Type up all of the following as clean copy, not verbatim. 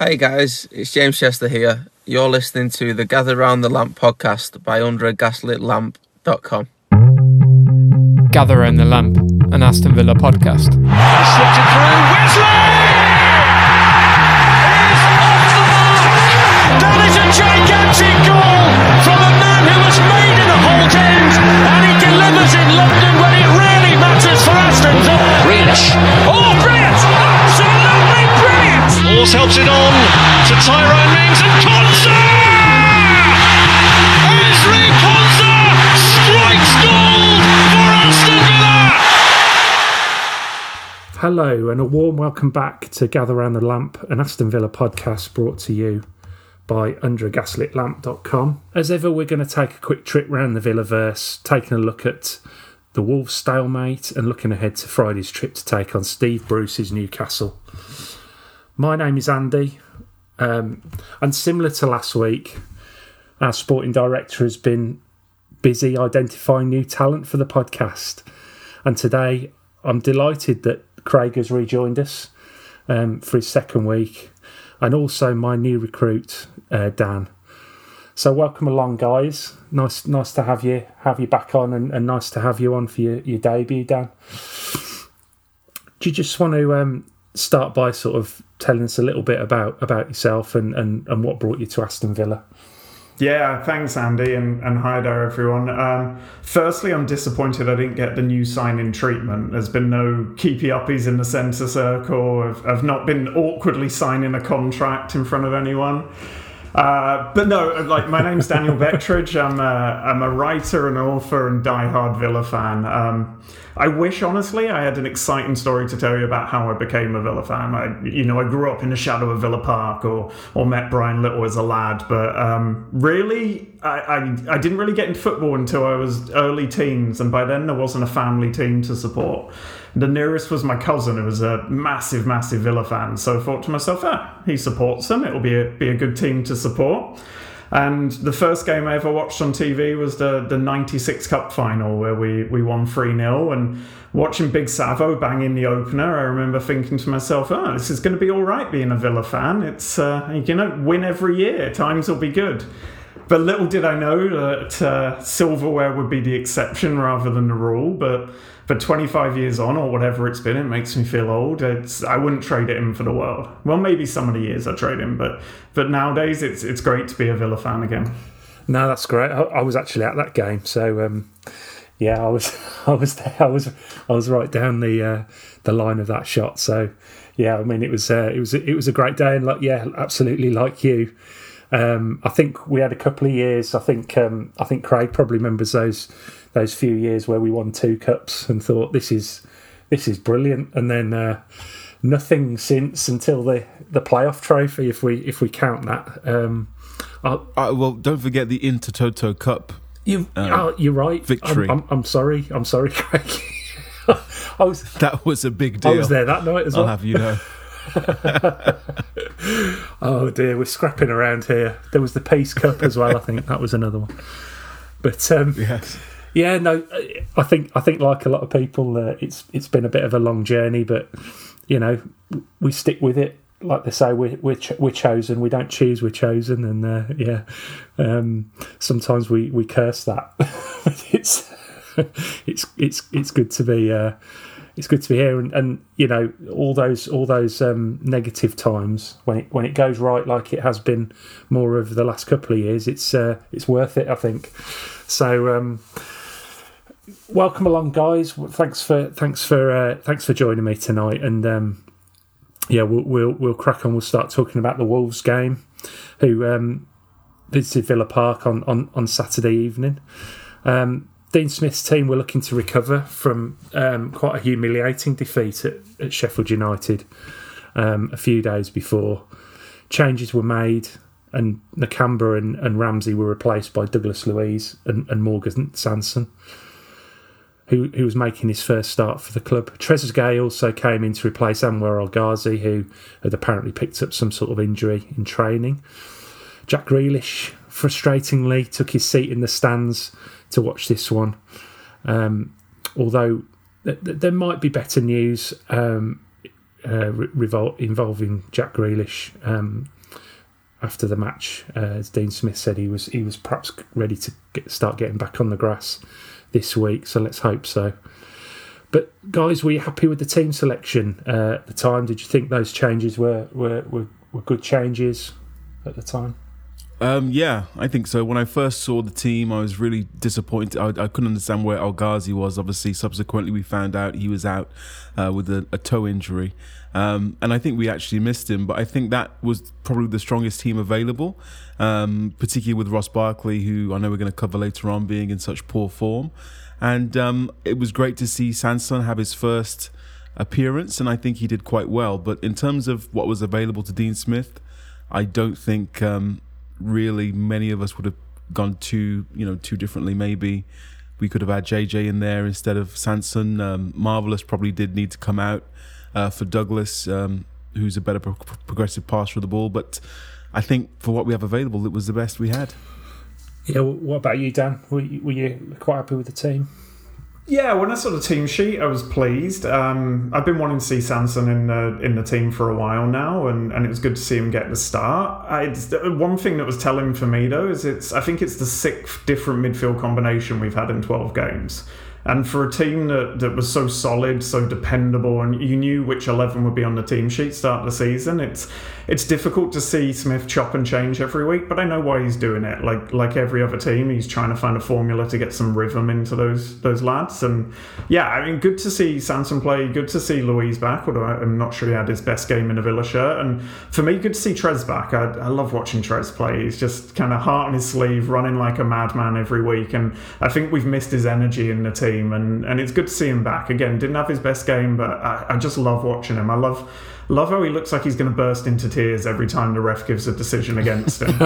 Hey guys, it's James Chester here. You're listening to the Gather Round the Lamp podcast by UnderAGaslitLamp.com. Gather Round the Lamp, an Aston Villa podcast. Slipped it through, Wesley! He's off the mark! That is a gigantic goal from a man who was made in the Holt End, and he delivers in London when it really matters for Aston Villa. Grealish! Oh, brilliant! Absolutely brilliant! Wolves helps it on to Tyrone Mings and Konsa! Ezri Konsa strikes gold for Aston Villa! Hello and a warm welcome back to Gather Round the Lamp, an Aston Villa podcast brought to you by UnderAGaslitLamp.com. As ever, we're going to take a quick trip round the Villaverse, taking a look at the Wolves stalemate and looking ahead to Friday's trip to take on Steve Bruce's Newcastle. My name is Andy, and similar to last week, our sporting director has been busy identifying new talent for the podcast, and today I'm delighted that Craig has rejoined us for his second week, and also my new recruit, Dan. So welcome along, guys. Nice to have you back on, and nice to have you on for your debut, Dan. Do you just want to start by sort of telling us a little bit about yourself and what brought you to Aston Villa? Yeah, thanks, Andy, and hi there, everyone. Firstly, I'm disappointed I didn't get the new sign-in treatment. There's been no keepy-uppies in the centre circle. I've not been awkwardly signing a contract in front of anyone. But no, like, my name's Daniel Bettridge. I'm a writer, an author, and diehard Villa fan. I wish, honestly, I had an exciting story to tell you about how I became a Villa fan. I grew up in the shadow of Villa Park, or met Brian Little as a lad. But really, I didn't really get into football until I was early teens, and by then there wasn't a family team to support. The nearest was my cousin, who was a massive, massive Villa fan. So I thought to myself, he supports them. It'll be a good team to support. And the first game I ever watched on TV was the 96 Cup final, where we won 3-0. And watching Big Savo bang in the opener, I remember thinking to myself, this is going to be all right being a Villa fan. It's, win every year. Times will be good. But little did I know that silverware would be the exception rather than the rule. But for 25 years on, or whatever it's been, it makes me feel old. I wouldn't trade it in for the world. Well, maybe some of the years I trade in, but nowadays it's great to be a Villa fan again. No, that's great. I was actually at that game, so I was there. I was right down the line of that shot. So yeah, I mean it was a great day, and absolutely like you. I think we had a couple of years. I think Craig probably remembers those few years where we won 2 cups and thought this is brilliant, and then nothing since until the playoff trophy, if we count that. Don't forget the Intertoto Cup. You're right. Victory. I'm sorry, Craig. That was a big deal. I was there that night as well. I'll have you know. Oh dear, we're scrapping around here. There was the Peace Cup as well. I think that was another one. But yes. Yeah, no, I think like a lot of people, it's been a bit of a long journey, but we stick with it. Like they say, we're chosen. We don't choose, we're chosen. And sometimes we curse that. It's good to be. It's good to be here, and all those negative times when it goes right, like it has been more over the last couple of years. It's worth it, I think. So welcome along, guys. Thanks for joining me tonight, and we'll crack on. We'll start talking about the Wolves game, who visited Villa Park on Saturday evening. Dean Smith's team were looking to recover from quite a humiliating defeat at Sheffield United a few days before. Changes were made, and Nakamba and Ramsey were replaced by Douglas Luiz and Morgan Sanson, who was making his first start for the club. Trezeguet also came in to replace Anwar El Ghazi, who had apparently picked up some sort of injury in training. Jack Grealish, frustratingly, took his seat in the stands to watch this one, although there might be better news involving Jack Grealish after the match. As Dean Smith said, he was perhaps ready to start getting back on the grass this week, so let's hope so. But guys, were you happy with the team selection at the time? Did you think those changes were good changes at the time? Yeah, I think so. When I first saw the team, I was really disappointed. I couldn't understand where El Ghazi was. Obviously, subsequently, we found out he was out with a toe injury. And I think we actually missed him. But I think that was probably the strongest team available, particularly with Ross Barkley, who I know we're going to cover later on, being in such poor form. And it was great to see Sanson have his first appearance, and I think he did quite well. But in terms of what was available to Dean Smith, I don't think really many of us would have gone too differently. Maybe we could have had JJ in there instead of Sanson. Marvellous probably did need to come out for Douglas, who's a better progressive passer of the ball. But I think for what we have available, it was the best we had. Yeah, what about you, Dan? Were you quite happy with the team? Yeah, when I saw the team sheet, I was pleased. I've been wanting to see Sanson in the team for a while now, and it was good to see him get the start. One thing that was telling for me, though, is I think it's the sixth different midfield combination we've had in 12 games. And for a team that was so solid, so dependable, and you knew which 11 would be on the team sheet start the season, it's difficult to see Smith chop and change every week, but I know why he's doing it. Like every other team, he's trying to find a formula to get some rhythm into those lads. And yeah, I mean, good to see Sanson play, good to see Luiz back, although I'm not sure he had his best game in a Villa shirt. And for me, good to see Trez back. I love watching Trez play. He's just kind of heart on his sleeve, running like a madman every week. And I think we've missed his energy in the team. And it's good to see him back again. Didn't have his best game, but I just love watching him. I love how he looks like he's going to burst into tears every time the ref gives a decision against him.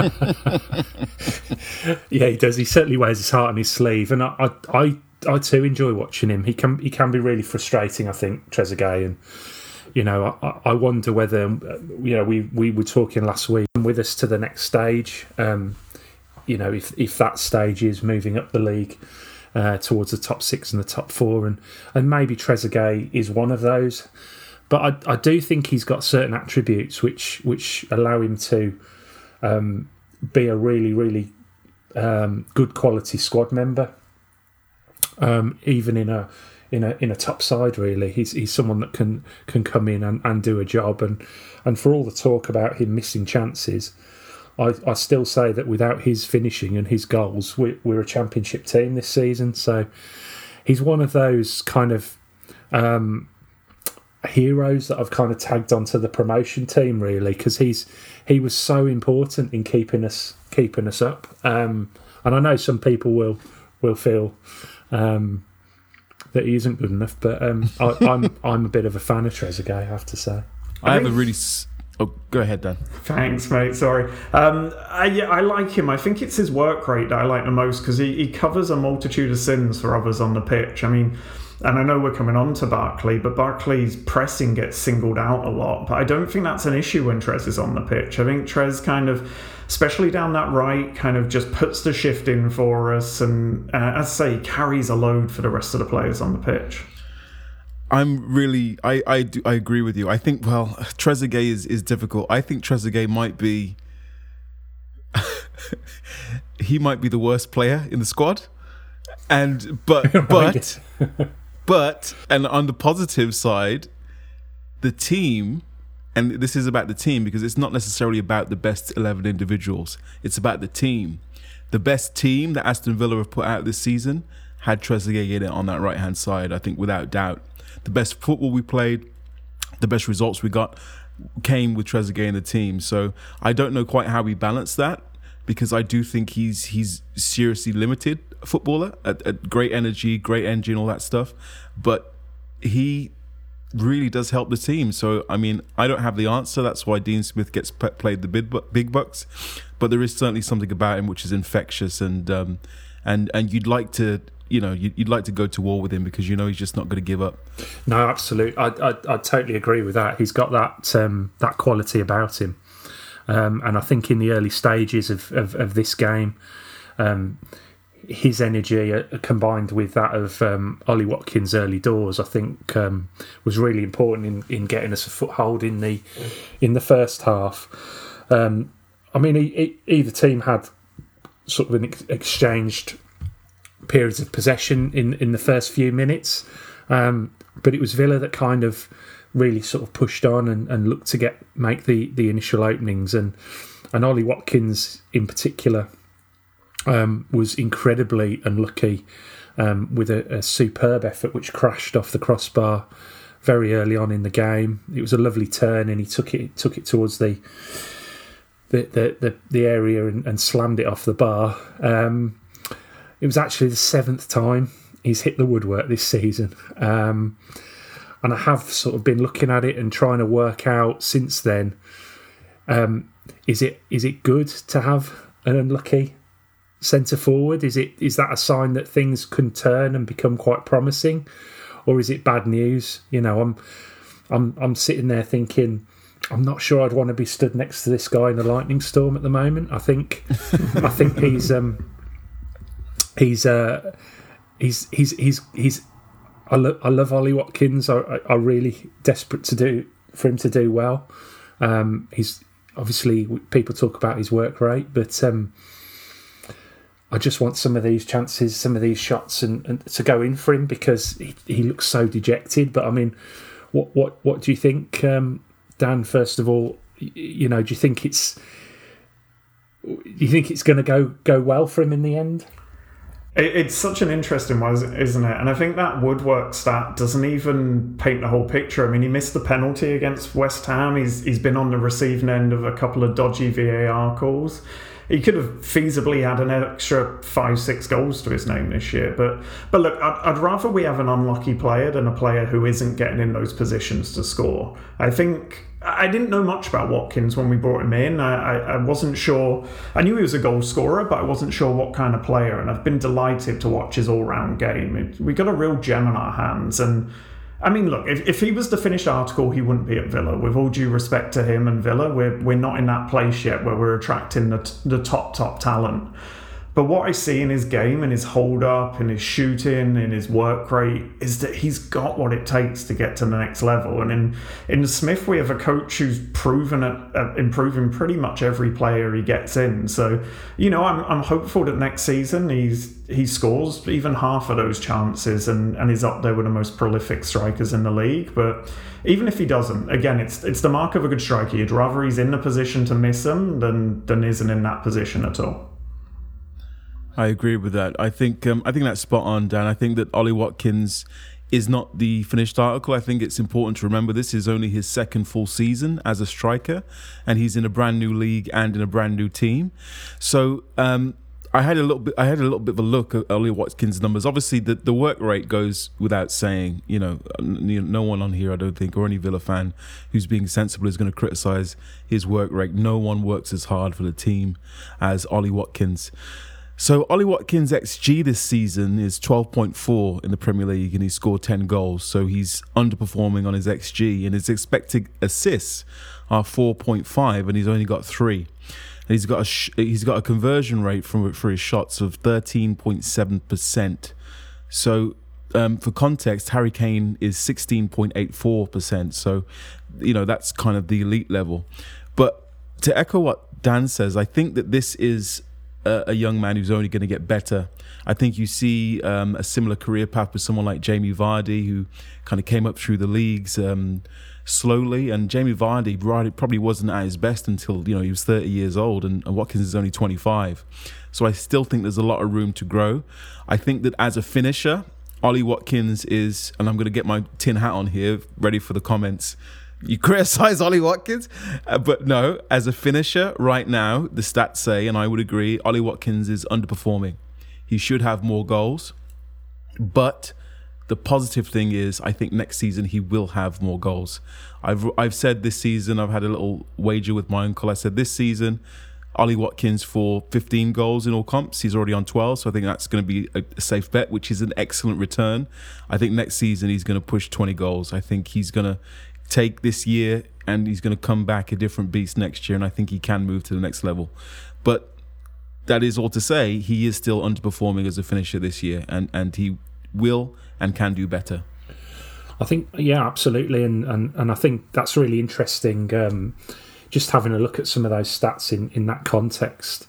Yeah, he does. He certainly wears his heart on his sleeve, and I too enjoy watching him. He can be really frustrating, I think, Trezeguet, and I wonder whether we were talking last week with us to the next stage. If that stage is moving up the league. Towards the top six and the top four, and maybe Trezeguet is one of those, but I do think he's got certain attributes which allow him to be a really, really good quality squad member, even in a top side. Really, he's someone that can come in and do a job, and for all the talk about him missing chances, I still say that without his finishing and his goals, we're a championship team this season. So he's one of those kind of heroes that I've kind of tagged onto the promotion team, really, because he was so important in keeping us up. And I know some people will feel that he isn't good enough, but I'm a bit of a fan of Trezeguet, I have to say. Oh, go ahead, Dan. Thanks, mate. Sorry. I like him. I think it's his work rate that I like the most, because he covers a multitude of sins for others on the pitch. I mean, and I know we're coming on to Barkley, but Barkley's pressing gets singled out a lot. But I don't think that's an issue when Trez is on the pitch. I think Trez kind of, especially down that right, kind of just puts the shift in for us and, as I say, carries a load for the rest of the players on the pitch. I agree with you. I think, well, Trezeguet is difficult. I think Trezeguet might be the worst player in the squad. But on the positive side, the team, and this is about the team because it's not necessarily about the best 11 individuals. It's about the team. The best team that Aston Villa have put out this season had Trezeguet in it on that right-hand side, I think, without doubt. The best football we played, the best results we got came with Trezeguet in the team. So I don't know quite how we balance that, because I do think he's seriously limited footballer at great energy and all that stuff. But he really does help the team. So, I mean, I don't have the answer. That's why Dean Smith gets played the big bucks. But there is certainly something about him which is infectious, and you'd like to... you'd like to go to war with him because you know he's just not going to give up. No, absolutely. I totally agree with that. He's got that quality about him, and I think in the early stages of this game, his energy combined with that of Ollie Watkins' early doors, I think, was really important in getting us a foothold in the first half. I mean, either team had sort of an exchanged periods of possession in the first few minutes, but it was Villa that kind of really sort of pushed on and looked to make the initial openings, and Ollie Watkins in particular was incredibly unlucky with a superb effort which crashed off the crossbar very early on in the game. It was a lovely turn, and he took it towards the area and slammed it off the bar. It was actually the 7th time he's hit the woodwork this season. And I have sort of been looking at it and trying to work out since then, is it good to have an unlucky centre-forward? Is that a sign that things can turn and become quite promising? Or is it bad news? You know, I'm sitting there thinking, I'm not sure I'd want to be stood next to this guy in a lightning storm at the moment. I think he's I love Ollie Watkins. I'm really desperate for him to do well. He's obviously, people talk about his work rate, but I just want some of these chances, some of these shots, and to go in for him, because he looks so dejected. But I mean, what do you think, Dan? First of all, you know, do you think it's going to go well for him in the end? It's such an interesting one, isn't it? And I think that woodwork stat doesn't even paint the whole picture. I mean, he missed the penalty against West Ham. He's been on the receiving end of a couple of dodgy VAR calls. He could have feasibly had an extra 5-6 goals to his name this year. But look, I'd rather we have an unlucky player than a player who isn't getting in those positions to score. I think... I didn't know much about Watkins when we brought him in. I wasn't sure. I knew he was a goal scorer, but I wasn't sure what kind of player, and I've been delighted to watch his all-round game. We got a real gem on our hands, and I mean, look, if he was the finished article, he wouldn't be at Villa. With all due respect to him and Villa, we're not in that place yet where we're attracting the top talent. But what I see in his game and his hold-up and his shooting and his work rate is that he's got what it takes to get to the next level. And in Smith, we have a coach who's proven at improving pretty much every player he gets in. So, you know, I'm hopeful that next season he scores even half of those chances and is up there with the most prolific strikers in the league. But even if he doesn't, again, it's the mark of a good striker. You'd rather he's in the position to miss them than isn't in that position at all. I agree with that. I think that's spot on, Dan. I think that Ollie Watkins is not the finished article. I think it's important to remember this is only his second full season as a striker, and he's in a brand new league and in a brand new team. So I had a little bit of a look at Ollie Watkins' numbers. Obviously, the work rate goes without saying. You know, no one on here, I don't think, or any Villa fan who's being sensible is going to criticise his work rate. No one works as hard for the team as Ollie Watkins. So Ollie Watkins' XG this season is 12.4 in the Premier League, and he scored 10 goals. So he's underperforming on his XG, and his expected assists are 4.5, and he's only got 3. And he's got a conversion rate for his shots of 13.7%. So for context, Harry Kane is 16.84%. So, you know, that's kind of the elite level. But to echo what Dan says, I think that this is a young man who's only going to get better. I think you see a similar career path with someone like Jamie Vardy, who kind of came up through the leagues slowly. And Jamie Vardy probably wasn't at his best until, you know, he was 30 years old, and Watkins is only 25. So I still think there's a lot of room to grow. I think that as a finisher, Ollie Watkins is, and I'm going to get my tin hat on here, ready for the comments. You criticise Ollie Watkins, but no, as a finisher right now, the stats say, and I would agree, Ollie Watkins is underperforming. He should have more goals, but the positive thing is I think next season he will have more goals. I've said this season, I've had a little wager with my uncle. I said this season, Ollie Watkins for 15 goals in all comps. He's already on 12, so I think that's going to be a safe bet, which is an excellent return. I think next season he's going to push 20 goals. I think he's going to take this year, and he's going to come back a different beast next year, and I think he can move to the next level. But that is all to say, he is still underperforming as a finisher this year, and he will and can do better. I think, yeah, absolutely. And I think that's really interesting, just having a look at some of those stats in that context.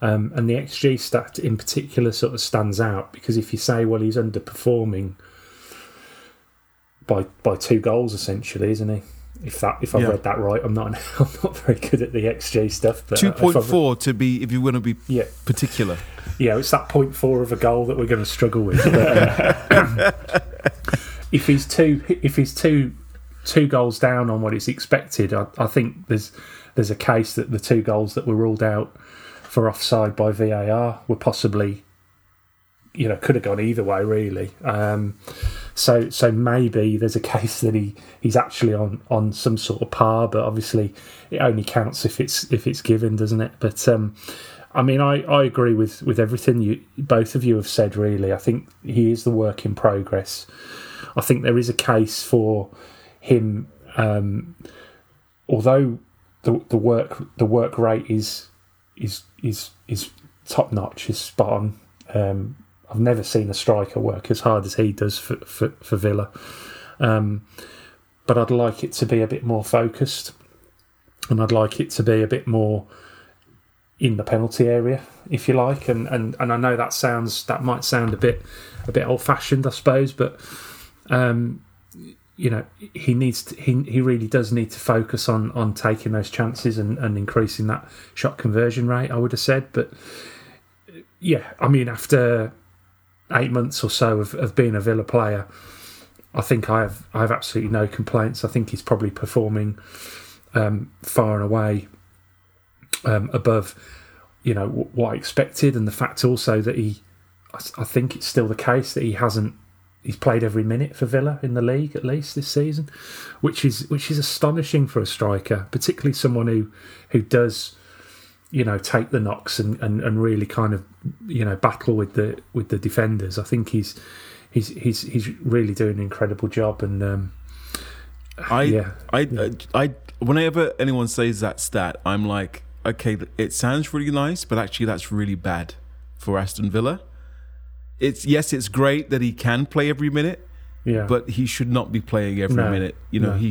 And the XG stat in particular sort of stands out, because if you say, well, he's underperforming by 2 goals, essentially, isn't he? If I've read that right, I'm not very good at the XG stuff. But 2.4 to be, if you want to be particular. Yeah, it's that 0.4 of a goal that we're going to struggle with. But, if he's two goals down on what is expected, I think there's a case that the 2 goals that were ruled out for offside by VAR were possibly, could have gone either way, really. So maybe there's a case that he's actually on some sort of par, but obviously it only counts if it's given, doesn't it? But I agree with everything both of you have said, really. I think he is the work in progress. I think there is a case for him, although the work rate is top notch, is spot on. I've never seen a striker work as hard as he does for Villa. But I'd like it to be a bit more focused, and I'd like it to be a bit more in the penalty area, if you like. And I know that might sound a bit old fashioned, I suppose, but he needs to, he really does need to focus on taking those chances and increasing that shot conversion rate, I would have said. But yeah, I mean, after 8 months or so of being a Villa player, I think I have absolutely no complaints. I think he's probably performing far and away above, what I expected, and the fact also that I think it's still the case that he's played every minute for Villa in the league at least this season, which is astonishing for a striker, particularly someone who does, take the knocks and really kind of, battle with the defenders. I think he's really doing an incredible job. And whenever anyone says that stat, I'm like, okay, it sounds really nice, but actually that's really bad for Aston Villa. It's great that he can play every minute, but he should not be playing every minute. He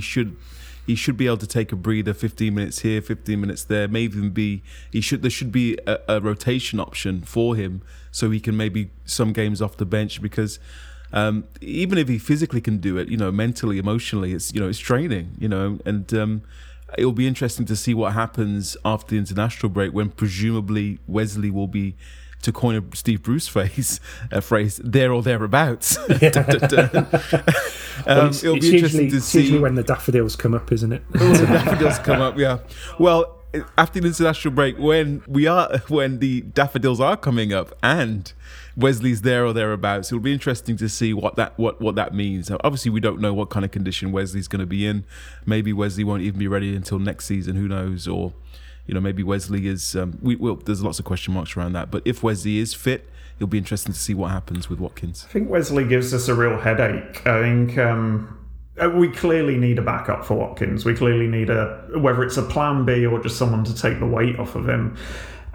should be able to take a breather, 15 minutes here, 15 minutes there. Maybe even there should be a rotation option for him, so he can maybe some games off the bench, because even if he physically can do it, mentally, emotionally, it's draining, and it'll be interesting to see what happens after the international break, when presumably Wesley will be, to coin a Steve Bruce phrase, there or thereabouts. It'll be interesting to see. It's usually when the daffodils come up, isn't it? The daffodils come up, yeah. Well, after the international break, when the daffodils are coming up and Wesley's there or thereabouts, it'll be interesting to see what that means. Now, obviously, we don't know what kind of condition Wesley's going to be in. Maybe Wesley won't even be ready until next season. Who knows? Or maybe Wesley is... there's lots of question marks around that. But if Wesley is fit, it'll be interesting to see what happens with Watkins. I think Wesley gives us a real headache. I think we clearly need a backup for Watkins. We clearly need whether it's a plan B or just someone to take the weight off of him.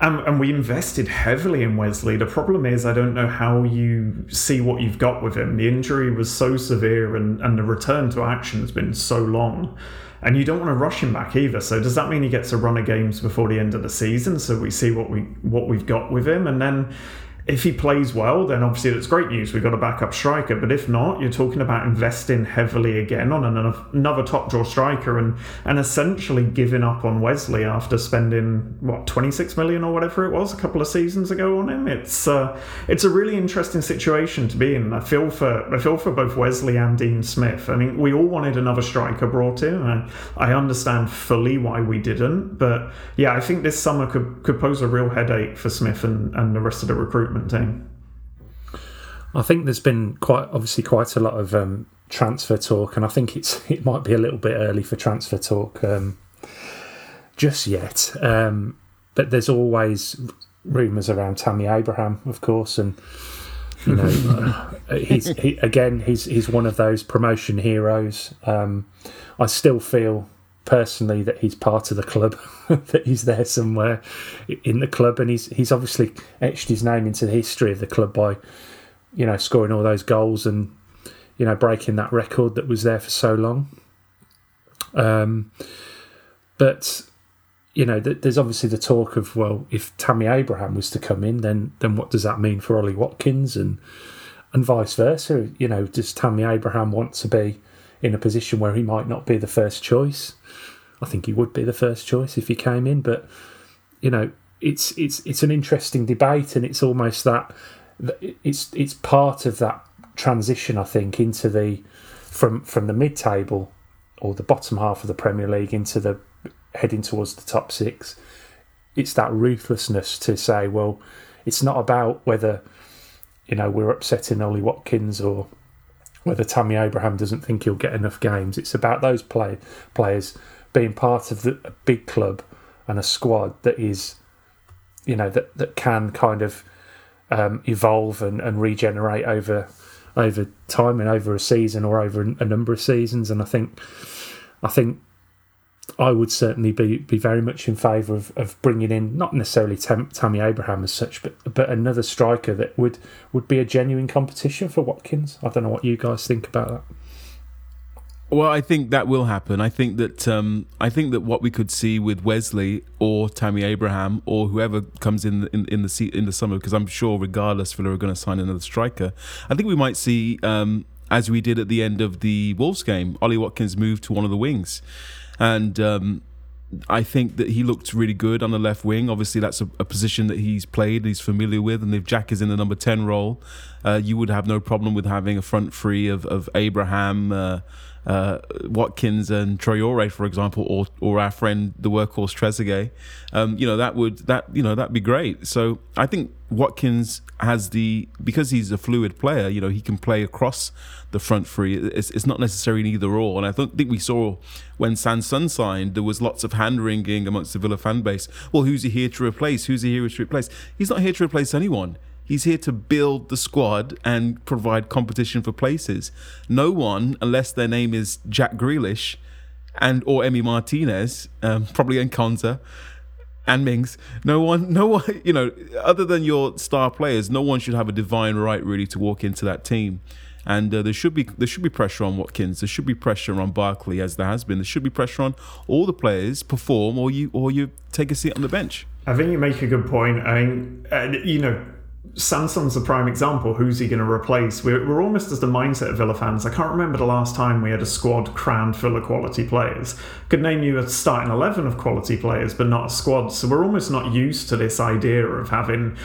And we invested heavily in Wesley. The problem is, I don't know how you see what you've got with him. The injury was so severe and the return to action has been so long. And you don't want to rush him back either. So does that mean he gets a run of games before the end of the season, so we see what we've got with him? And then if he plays well, then obviously that's great news. We've got a backup striker. But if not, you're talking about investing heavily again on another top-draw striker and essentially giving up on Wesley after spending, what, 26 million or whatever it was a couple of seasons ago on him. It's a really interesting situation to be in. I feel for both Wesley and Dean Smith. I mean, we all wanted another striker brought in. I understand fully why we didn't. But, yeah, I think this summer could pose a real headache for Smith and the rest of the recruitment team. I think there's been quite a lot of transfer talk, and I think it might be a little bit early for transfer talk just yet. But there's always rumours around Tammy Abraham, of course, and he's one of those promotion heroes. I still feel personally that he's part of the club, that he's there somewhere in the club, and he's obviously etched his name into the history of the club by, you know, scoring all those goals and, you know, breaking that record that was there for so long. But you know, there's obviously the talk of, well, if Tammy Abraham was to come in, then what does that mean for Ollie Watkins and vice versa? You know, does Tammy Abraham want to be in a position where he might not be the first choice? I think he would be the first choice if he came in, but you know, it's an interesting debate, and it's almost that it's part of that transition, I think, into the from the mid-table or the bottom half of the Premier League into the heading towards the top six. It's that ruthlessness to say, well, it's not about whether, you know, we're upsetting Ollie Watkins or whether Tammy Abraham doesn't think he'll get enough games. It's about those players being part of a big club and a squad that is, you know, that can kind of evolve and regenerate over time and over a season or over a number of seasons. And I think I would certainly be very much in favour of bringing in, not necessarily Tammy Abraham as such, but another striker that would be a genuine competition for Watkins. I don't know what you guys think about that. Well, I think that will happen. I think that what we could see with Wesley or Tammy Abraham or whoever comes in the summer, because I'm sure regardless Villa are going to sign another striker. I think we might see, as we did at the end of the Wolves game, Ollie Watkins moved to one of the wings. And I think that he looked really good on the left wing. Obviously, that's a position that he's played, he's familiar with. And if Jack is in the number 10 role, you would have no problem with having a front three of Abraham, Watkins and Traore, for example, or our friend, the workhorse Trezeguet. You know, that'd be great. So I think Watkins because he's a fluid player, you know, he can play across the front three. It's not necessarily either or. And I think we saw when Sanson signed, there was lots of hand-wringing amongst the Villa fan base. Well, who's he here to replace? He's not here to replace anyone. He's here to build the squad and provide competition for places. No one, unless their name is Jack Grealish or Emi Martinez, probably Konsa and Mings, no one, you know, other than your star players, no one should have a divine right really to walk into that team. And there should be pressure on Watkins. There should be pressure on Barkley, as there has been. There should be pressure on all the players. Perform, or you take a seat on the bench. I think you make a good point. I mean, you know, Sanson's a prime example. Who's he going to replace? We're almost as the mindset of Villa fans. I can't remember the last time we had a squad crammed full of quality players. Could name you a starting 11 of quality players, but not a squad. So we're almost not used to this idea of having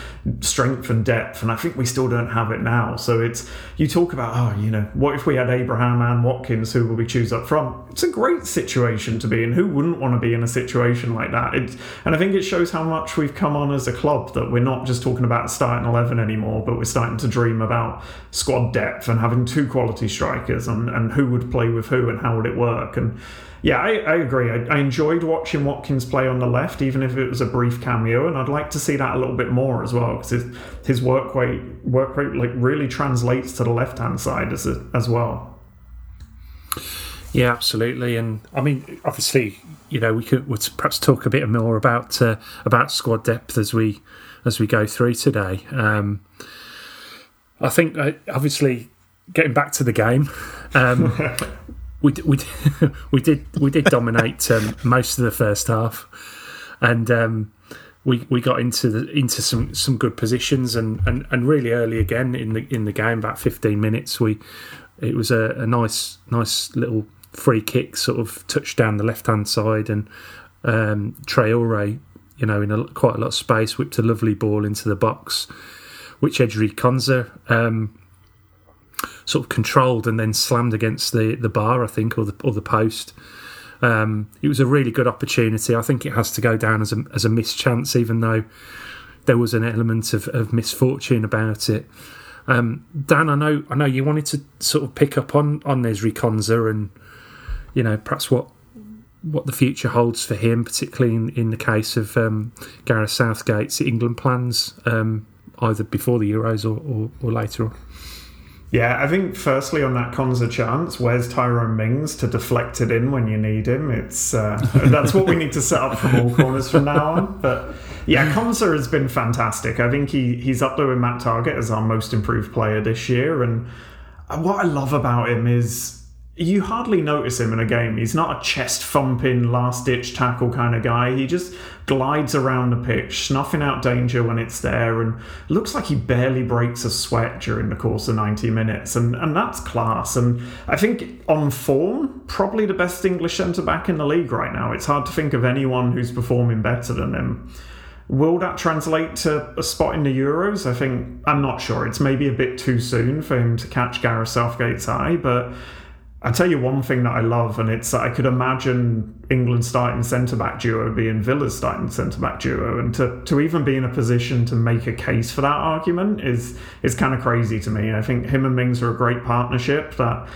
strength and depth, and I think we still don't have it now. So it's, you talk about, oh, you know, what if we had Abraham and Watkins, who will we choose up front? It's a great situation to be in. Who wouldn't want to be in a situation like that? And I think it shows how much we've come on as a club, that we're not just talking about starting 11 anymore, but we're starting to dream about squad depth and having two quality strikers and who would play with who and how would it work. And yeah, I agree. I enjoyed watching Watkins play on the left, even if it was a brief cameo, and I'd like to see that a little bit more as well, because his work rate like really translates to the left hand side as well. Yeah, absolutely. And I mean, obviously, you know, we'll perhaps talk a bit more about squad depth as we go through today. I think, obviously, getting back to the game, we did dominate most of the first half, and we got into some good positions and really early again in the game, about 15 minutes. It was a nice little free kick sort of touch down the left hand side, and Traore, you know, in quite a lot of space, whipped a lovely ball into the box, which Ezri Konsa sort of controlled and then slammed against the bar, I think, or the post. It was a really good opportunity. I think it has to go down as a missed chance, even though there was an element of misfortune about it. Dan, I know you wanted to sort of pick up on Ezri Konsa and, you know, perhaps what the future holds for him, particularly in the case of Gareth Southgate's England plans, either before the Euros or later on. Yeah, I think firstly on that Konsa chance, where's Tyrone Mings to deflect it in when you need him? It's that's what we need to set up from all corners from now on. But yeah, Konsa has been fantastic. I think he's up there with Matt Targett as our most improved player this year. And what I love about him is you hardly notice him in a game. He's not a chest-thumping, last-ditch tackle kind of guy. He just glides around the pitch, snuffing out danger when it's there, and looks like he barely breaks a sweat during the course of 90 minutes, and that's class. And I think on form, probably the best English centre-back in the league right now. It's hard to think of anyone who's performing better than him. Will that translate to a spot in the Euros? I'm not sure. It's maybe a bit too soon for him to catch Gareth Southgate's eye, but I'll tell you one thing that I love, and it's that I could imagine England's starting centre-back duo being Villa's starting centre-back duo, and to even be in a position to make a case for that argument is kind of crazy to me. I think him and Mings are a great partnership, that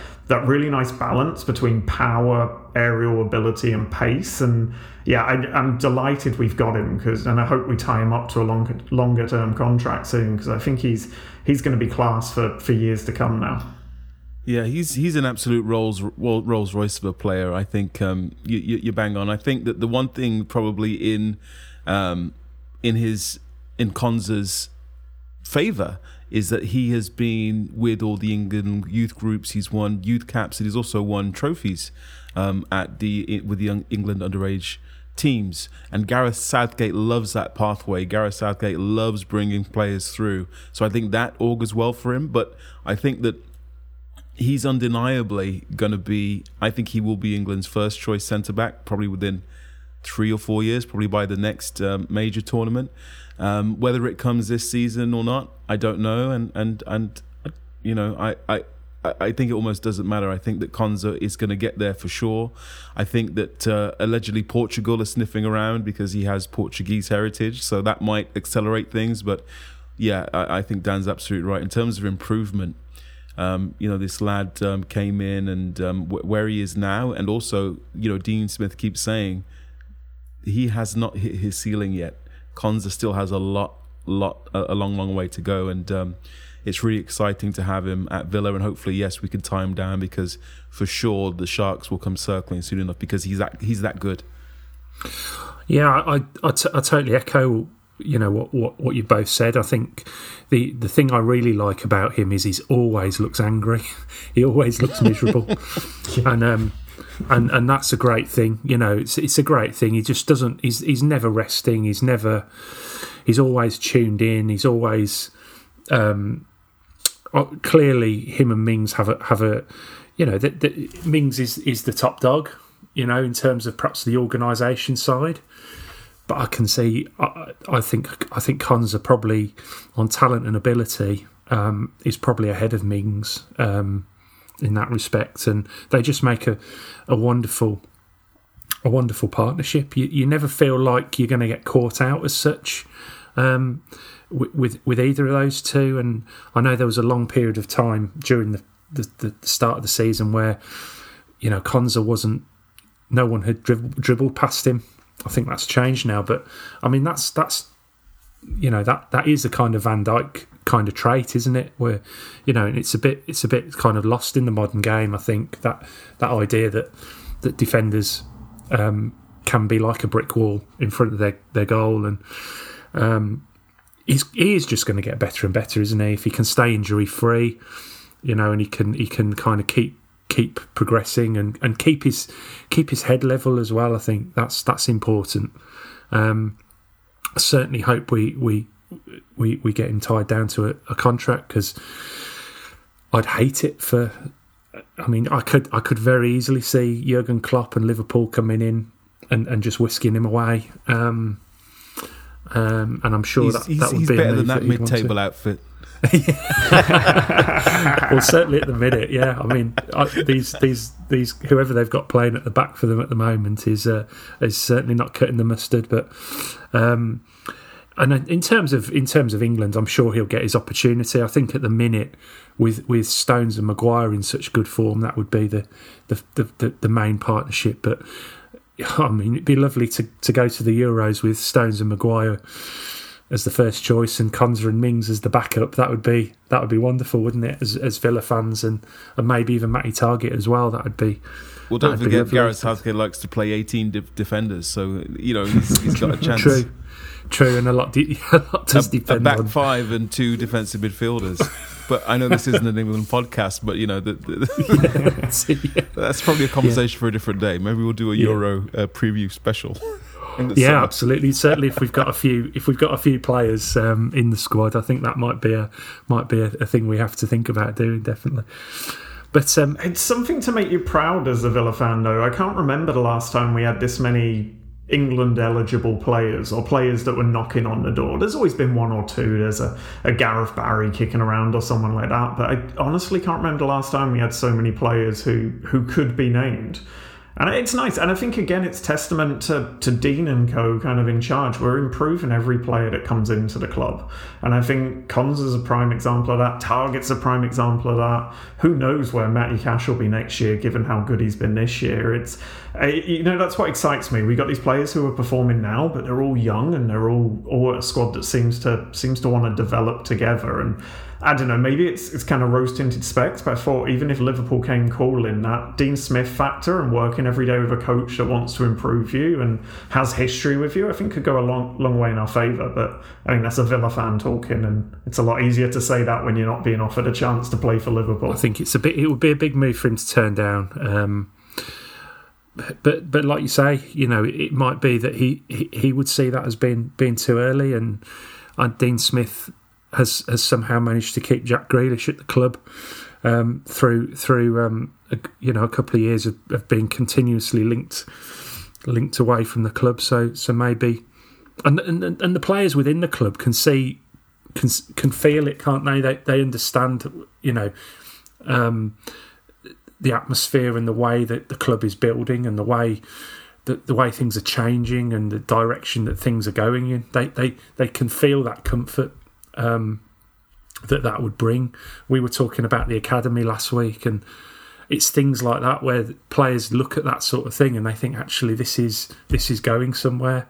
really nice balance between power, aerial ability and pace, and yeah, I'm delighted we've got him, and I hope we tie him up to a longer term contract soon, because I think he's going to be class for years to come now. Yeah, he's an absolute Rolls Royce of a player. I think you're bang on. I think that the one thing probably in Konsa's favour is that he has been with all the England youth groups. He's won youth caps, and he's also won trophies with the young England underage teams. And Gareth Southgate loves that pathway. Gareth Southgate loves bringing players through. So I think that augurs well for him. But I think that he's undeniably going to be, I think he will be England's first choice centre-back probably within 3 or 4 years, probably by the next major tournament. Whether it comes this season or not, I don't know. And you know, I think it almost doesn't matter. I think that Konsa is going to get there for sure. I think that allegedly Portugal are sniffing around because he has Portuguese heritage, so that might accelerate things. But yeah, I think Dan's absolutely right. In terms of improvement, you know, this lad came in and where he is now, and also, you know, Dean Smith keeps saying he has not hit his ceiling yet. Konsa still has a long way to go, and it's really exciting to have him at Villa, and hopefully, yes, we can tie him down, because for sure the Sharks will come circling soon enough, because he's that good. Yeah, I totally echo, you know, what you both said. I think the thing I really like about him is he always looks angry. He always looks miserable. And that's a great thing. You know, it's a great thing. He just doesn't. He's never resting. He's always tuned in. He's always clearly him and Mings have a. You know, that Mings is the top dog, you know, in terms of perhaps the organisation side. But I can see, I think Konsa probably on talent and ability is probably ahead of Mings in that respect, and they just make a wonderful partnership. You never feel like you're going to get caught out as such with either of those two. And I know there was a long period of time during the start of the season where, you know, Konsa wasn't. No one had dribbled past him. I think that's changed now, but I mean that's you know, that is the kind of Van Dijk kind of trait, isn't it? Where, you know, and it's a bit kind of lost in the modern game. I think that idea that defenders can be like a brick wall in front of their goal, and he is just going to get better and better, isn't he? If he can stay injury free, you know, and he can kind of keep progressing and keep his head level as well. I think that's important. I certainly hope we get him tied down to a contract, because I'd hate it for. I mean, I could very easily see Jurgen Klopp and Liverpool coming in and just whisking him away. And I'm sure that would be better than that mid-table outfit. Well, certainly at the minute, yeah. I mean, these whoever they've got playing at the back for them at the moment is certainly not cutting the mustard. But and in terms of England, I'm sure he'll get his opportunity. I think at the minute, with Stones and Maguire in such good form, that would be the main partnership. But I mean, it'd be lovely to go to the Euros with Stones and Maguire as the first choice and Konsa and Mings as the backup. That would be wonderful, wouldn't it? As Villa fans and maybe even Matty Targett as well. That would be. Well, don't forget Gareth Southgate likes to play 18 defenders, so you know he's got a chance. True, and a lot does depend on. A back five and two defensive midfielders. But I know this isn't an England podcast, but you know that's probably a conversation for a different day. Maybe we'll do a Euro preview special. Yeah, absolutely. Certainly, if we've got a few players in the squad, I think that might be a thing we have to think about doing, definitely. But it's something to make you proud as a Villa fan, though. I can't remember the last time we had this many England eligible players or players that were knocking on the door. There's always been one or two. There's a Gareth Barry kicking around or someone like that, but I honestly can't remember the last time we had so many players who could be named. And it's nice, and I think again it's testament to Dean and co kind of in charge. We're improving every player that comes into the club, and I think Konsa's a prime example of that. Targett's a prime example of that. Who knows where Matty Cash will be next year, given how good he's been this year. It's that's what excites me. We got these players who are performing now, but they're all young and they're all a squad that seems to want to develop together. And I don't know, maybe it's kind of rose-tinted specs, but I thought even if Liverpool came calling, that Dean Smith factor and working every day with a coach that wants to improve you and has history with you, I think could go a long way in our favour. But I mean, that's a Villa fan talking, and it's a lot easier to say that when you're not being offered a chance to play for Liverpool. I think it would be a big move for him to turn down. But like you say, you know, it might be that he would see that as being too early, and Dean Smith has somehow managed to keep Jack Grealish at the club through a couple of years of being continuously linked away from the club. So maybe and the players within the club can feel it, can't they? They understand, you know, the atmosphere and the way that the club is building and the way things are changing and the direction that things are going in. They can feel that comfort that would bring. We were talking about the academy last week, and it's things like that where players look at that sort of thing and they think, actually, this is going somewhere.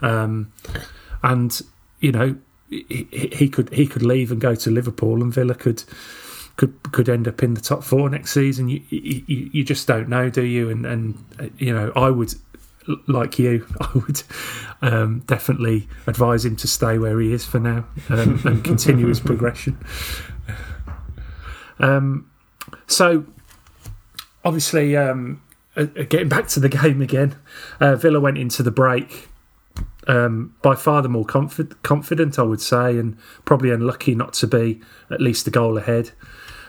And you know, he could leave and go to Liverpool, and Villa could end up in the top four next season. You just don't know, do you? And you know, I would. Like you, I would definitely advise him to stay where he is for now and continue his progression. So, obviously, getting back to the game again, Villa went into the break by far the more confident, I would say, and probably unlucky not to be at least a goal ahead.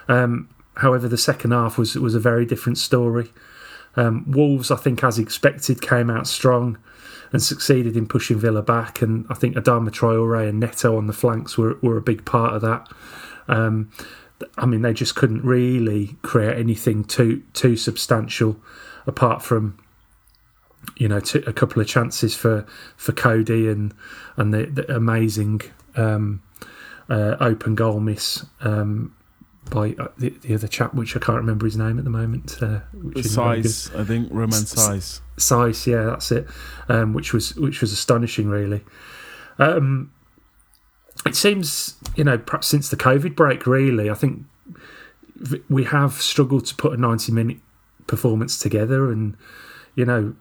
However, the second half was a very different story. Wolves, I think, as expected, came out strong and succeeded in pushing Villa back, and I think Adama Traore and Neto on the flanks were a big part of that. I mean, they just couldn't really create anything too substantial, apart from, you know, a couple of chances for Coady and the amazing open goal miss. By the other chap, which I can't remember his name at the moment. Size, I think, Roman Size. Size, yeah, that's it. Which was astonishing, really. It seems, you know, perhaps since the COVID break, really, I think we have struggled to put a 90-minute performance together, and you know,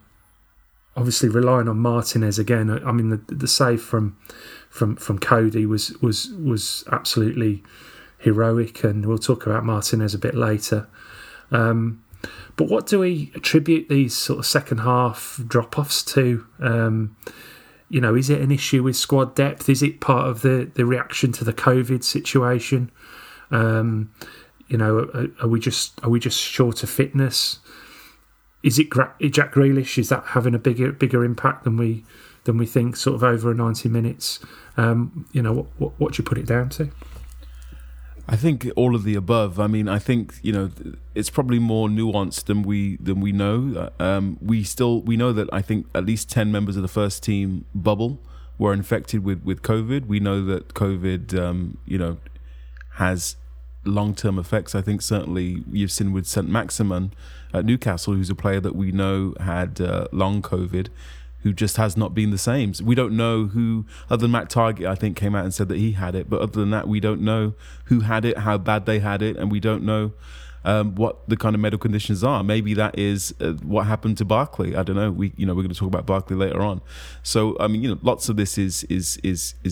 obviously relying on Martinez again. I mean, the save from Coady was absolutely heroic, and we'll talk about Martinez a bit later. But what do we attribute these sort of second half drop-offs to? You know, is it an issue with squad depth? Is it part of the reaction to the COVID situation? You know, are we just short of fitness? Is it Jack Grealish? Is that having a bigger impact than we think? Sort of over 90 minutes. You know, what do you put it down to? I think all of the above. I mean, I think, you know, it's probably more nuanced than we know. We know that I think at least 10 members of the first team bubble were infected with COVID. We know that COVID, you know, has long-term effects. I think certainly you've seen with St. Maximin at Newcastle, who's a player that we know had long COVID, who just has not been the same. We don't know who, other than Matt Targett, I think, came out and said that he had it. But other than that, we don't know who had it, how bad they had it, and we don't know what the kind of medical conditions are. Maybe that is what happened to Barkley. I don't know. We're going to talk about Barkley later on. So I mean, lots of this is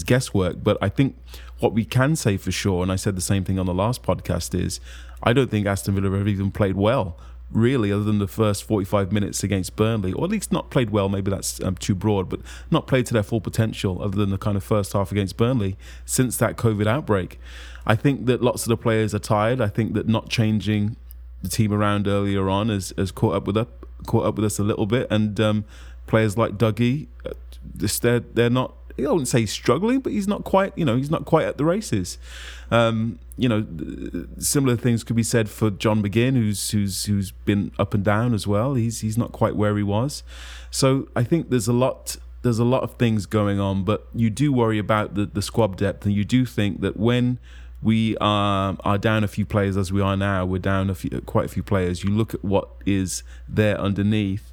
guesswork. But I think what we can say for sure, and I said the same thing on the last podcast, is I don't think Aston Villa have even played well, really, other than the first 45 minutes against Burnley, or at least not played well, maybe that's too broad, but not played to their full potential other than the kind of first half against Burnley since that COVID outbreak. I think that lots of the players are tired. I think that not changing the team around earlier on has caught up with us a little bit, and players like Dougie, they're not, I wouldn't say struggling, but he's not quite at the races. Similar things could be said for John McGinn, who's been up and down as well. He's not quite where he was. So I think there's a lot of things going on, but you do worry about the squad depth, and you do think that when we are down a few players, as we are now, we're down quite a few players. You look at what is there underneath,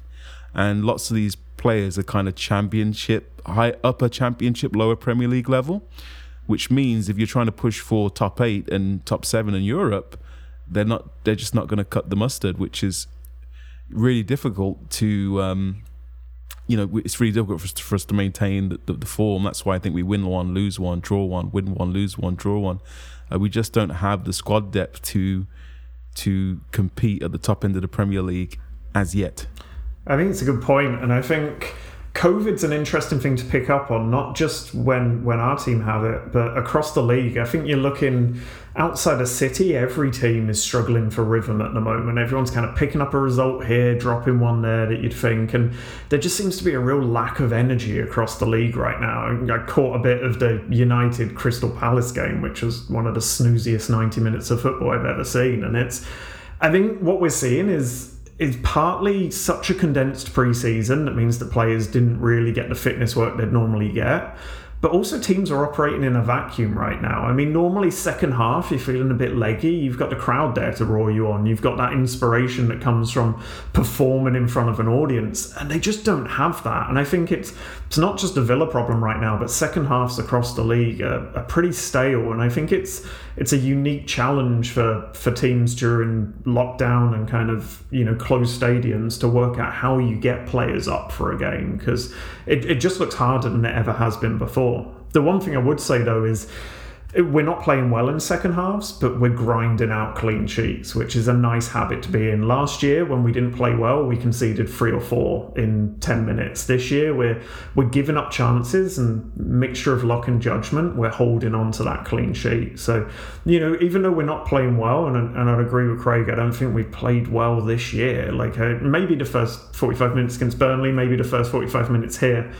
and lots of these players are kind of championship, high upper championship, lower Premier League level, which means if you're trying to push for top 8 and top 7 in Europe, they're just not going to cut the mustard, which is really difficult to it's really difficult for us to maintain the form. That's why I think we win one, lose one, draw one, win one, lose one, draw one. We just don't have the squad depth to compete at the top end of the Premier League as yet. I think it's a good point, and I think COVID's an interesting thing to pick up on, not just when our team had it, but across the league. I think you're looking outside of City, every team is struggling for rhythm at the moment. Everyone's kind of picking up a result here, dropping one there that you'd think, and there just seems to be a real lack of energy across the league right now. I caught a bit of the United Crystal Palace game, which was one of the snooziest 90 minutes of football I've ever seen, and I think what we're seeing is partly such a condensed pre-season that means the players didn't really get the fitness work they'd normally get. But also teams are operating in a vacuum right now. I mean, normally second half, you're feeling a bit leggy. You've got the crowd there to roar you on. You've got that inspiration that comes from performing in front of an audience. And they just don't have that. And I think it's not just a Villa problem right now, but second halves across the league are pretty stale. And I think it's a unique challenge for teams during lockdown and kind of, closed stadiums to work out how you get players up for a game, because it just looks harder than it ever has been before. The one thing I would say, though, is we're not playing well in second halves, but we're grinding out clean sheets, which is a nice habit to be in. Last year, when we didn't play well, we conceded 3 or 4 in 10 minutes. This year, we're giving up chances, and mixture of luck and judgment, we're holding on to that clean sheet. So, even though we're not playing well, and I'd agree with Craig, I don't think we played well this year. Like, maybe the first 45 minutes against Burnley, maybe the first 45 minutes here.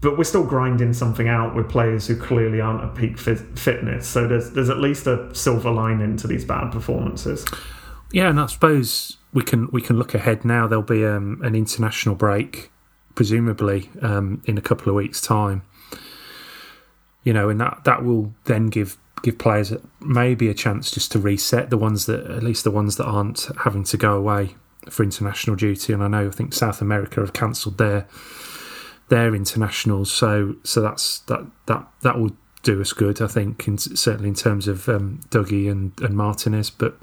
But we're still grinding something out with players who clearly aren't at peak fitness. So there's at least a silver lining to these bad performances. Yeah, and I suppose we can look ahead now. There'll be an international break, presumably, in a couple of weeks' time. And that will then give players maybe a chance just to reset, at least the ones that aren't having to go away for international duty. And I think South America have cancelled their internationals, so that will do us good, I think, certainly in terms of Dougie and Martinez. But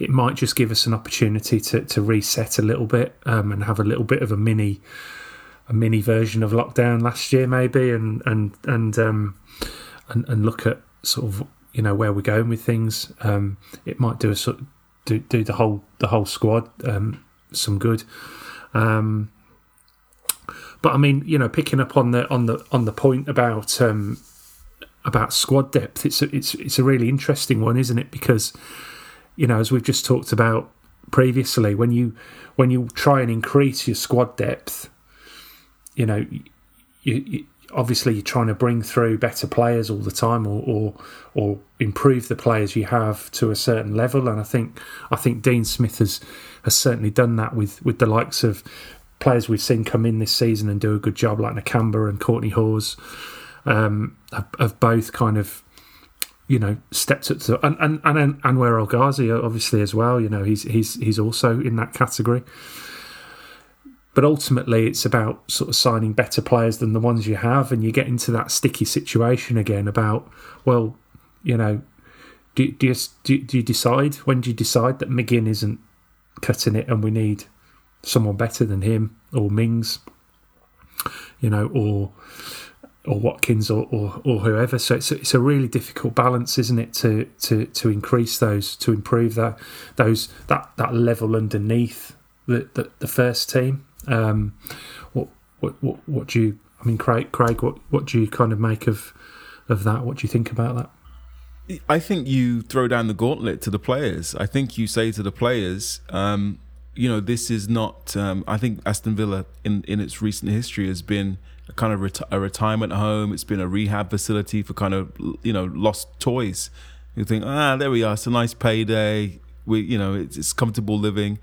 it might just give us an opportunity to reset a little bit and have a little bit of a mini version of lockdown last year, maybe, and look at sort of where we're going with things. It might do us do the whole squad some good. But I mean, picking up on the point about squad depth, it's a really interesting one, isn't it? Because as we've just talked about previously, when you try and increase your squad depth, you obviously you're trying to bring through better players all the time, or improve the players you have to a certain level. And I think Dean Smith has certainly done that with the likes of players we've seen come in this season and do a good job, like Nakamba and Courtney Hawes, have both kind of, stepped up to, and Anwar El Ghazi obviously as well. He's also in that category. But ultimately, it's about sort of signing better players than the ones you have, and you get into that sticky situation again about, well, you know, do you decide? When do you decide that McGinn isn't cutting it and we need someone better than him, or Mings, you know, or Watkins, or whoever? So it's a really difficult balance, isn't it, to increase those, to improve that level underneath the first team. What do you? I mean, Craig, what do you kind of make of that? What do you think about that? I think you throw down the gauntlet to the players. I think you say to the players, you know, this is not. I think Aston Villa in its recent history has been a kind of a retirement home. It's been a rehab facility for kind of, you know, lost toys. You think, there we are. It's a nice payday. We, you know, it's comfortable living.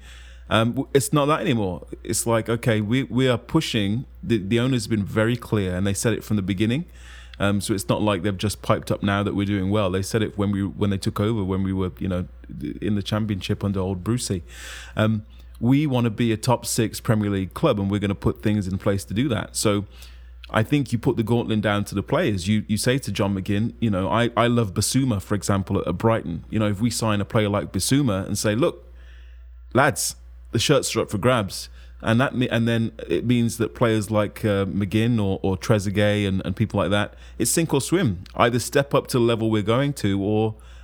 It's not that anymore. It's like, okay, we are pushing. The owners have been very clear, and they said it from the beginning. So it's not like they've just piped up now that we're doing well. They said it when they took over, when we were, you know, in the Championship under old Brucey. We want to be a top 6 Premier League club, and we're going to put things in place to do that. So I think you put the gauntlet down to the players. You say to John McGinn, you know, I love Bissouma, for example, at Brighton. You know, if we sign a player like Bissouma and say, look, lads, the shirts are up for grabs, and then it means that players like McGinn or Trezeguet and people like that, it's sink or swim. Either step up to the level we're going to,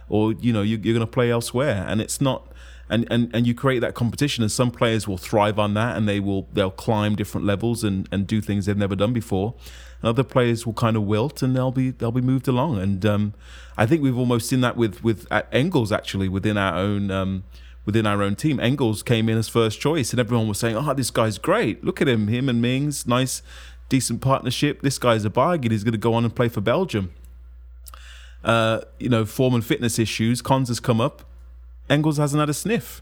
or you know, you're going to play elsewhere. And it's not, and you create that competition, and some players will thrive on that, and they'll climb different levels and do things they've never done before. And other players will kind of wilt, and they'll be moved along. And I think we've almost seen that with Engels, actually, within our own. Within our own team, Engels came in as first choice, and everyone was saying, this guy's great. Look at him and Mings, nice, decent partnership. This guy's a bargain. He's going to go on and play for Belgium. You know, form and fitness issues. Konsa has come up. Engels hasn't had a sniff.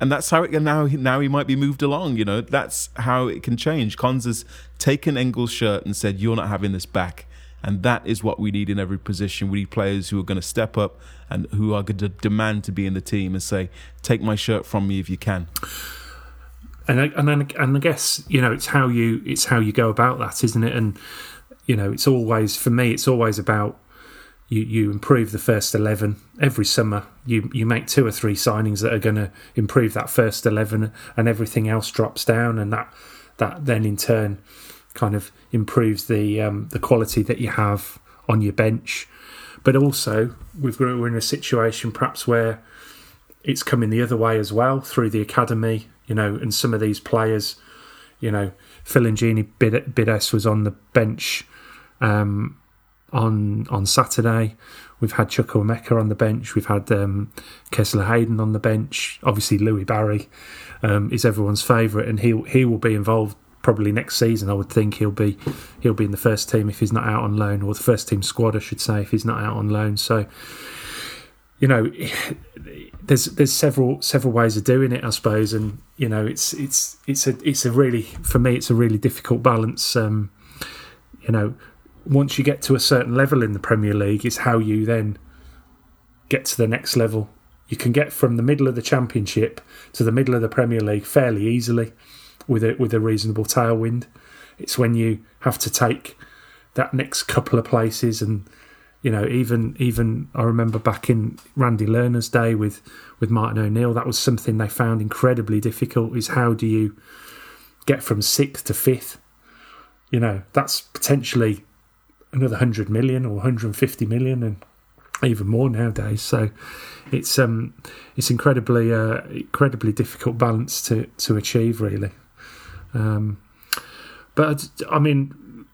And that's how it can now he might be moved along, you know. That's how it can change. Konsa has taken Engels' shirt and said, you're not having this back. And that is what we need in every position. We need players who are going to step up and who are going to demand to be in the team and say, take my shirt from me if you can. And I guess, you know, it's how you go about that, isn't it? And, you know, it's always, for me, it's always about you improve the first 11 every summer. You make 2 or 3 signings that are going to improve that first 11, and everything else drops down, and that then in turn kind of improves the quality that you have on your bench. But also, we're in a situation perhaps where it's coming the other way as well through the academy, you know, and some of these players, you know, Philangini Bides was on the bench on Saturday. We've had Chuko Emeka on the bench. We've had Kesler Hayden on the bench. Obviously, Louis Barry is everyone's favourite, and he will be involved probably next season. I would think he'll be in the first team if he's not out on loan, or the first team squad, I should say, if he's not out on loan. So, you know, there's several ways of doing it, I suppose. And you know, it's a really, for me, it's a really difficult balance. You know, once you get to a certain level in the Premier League, it's how you then get to the next level. You can get from the middle of the Championship to the middle of the Premier League fairly easily, with a reasonable tailwind. It's when you have to take that next couple of places. And you know, even I remember back in Randy Lerner's day with Martin O'Neill, that was something they found incredibly difficult, is how do you get from 6th to 5th? You know, that's potentially another 100 million or 150 million, and even more nowadays. So it's incredibly difficult balance to achieve, really. But I mean,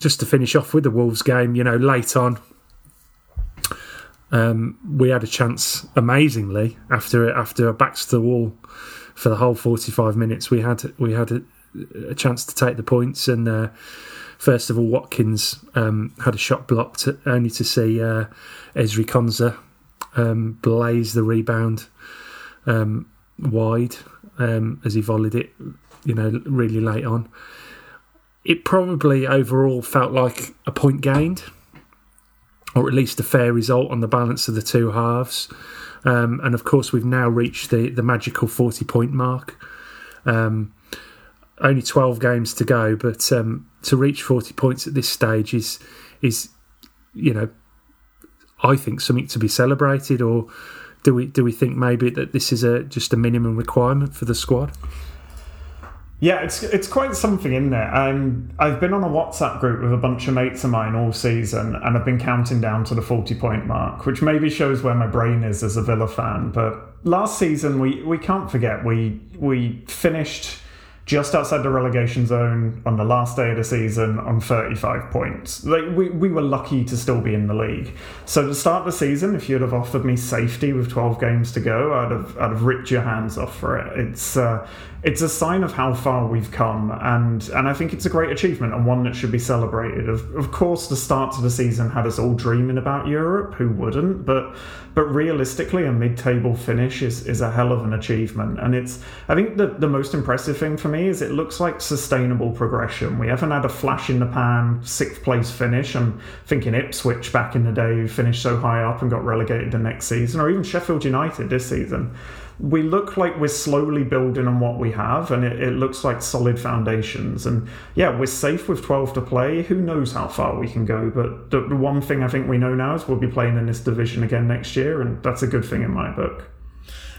just to finish off with the Wolves game, you know, late on, we had a chance. Amazingly, after a backs to the wall for the whole 45 minutes, we had a chance to take the points. And first of all, Watkins had a shot blocked, only to see Ezri Konsa blaze the rebound wide as he volleyed it, you know, really late on. It probably overall felt like a point gained, or at least a fair result on the balance of the two halves. And of course, we've now reached the magical 40-point mark. only 12 games to go, but to reach 40 points at this stage is, you know, I think something to be celebrated. Or do we think maybe that this is just a minimum requirement for the squad? Yeah, it's quite something, isn't it? I've been on a WhatsApp group with a bunch of mates of mine all season, and I've been counting down to the 40-point mark, which maybe shows where my brain is as a Villa fan. But last season, we can't forget, we finished just outside the relegation zone on the last day of the season on 35 points. Like, we were lucky to still be in the league. So to start the season, if you'd have offered me safety with 12 games to go, I'd have ripped your hands off for it. It's a sign of how far we've come, and I think it's a great achievement and one that should be celebrated. Of course, the start to the season had us all dreaming about Europe. Who wouldn't? But realistically, a mid-table finish is a hell of an achievement, and it's, I think, the most impressive thing for me is it looks like sustainable progression. We haven't had a flash in the pan 6th place finish. I'm thinking Ipswich back in the day, who finished so high up and got relegated the next season, or even Sheffield United this season. We look like we're slowly building on what we have, and it looks like solid foundations. And yeah, we're safe with 12 to play. Who knows how far we can go, but the one thing I think we know now is we'll be playing in this division again next year, and that's a good thing in my book.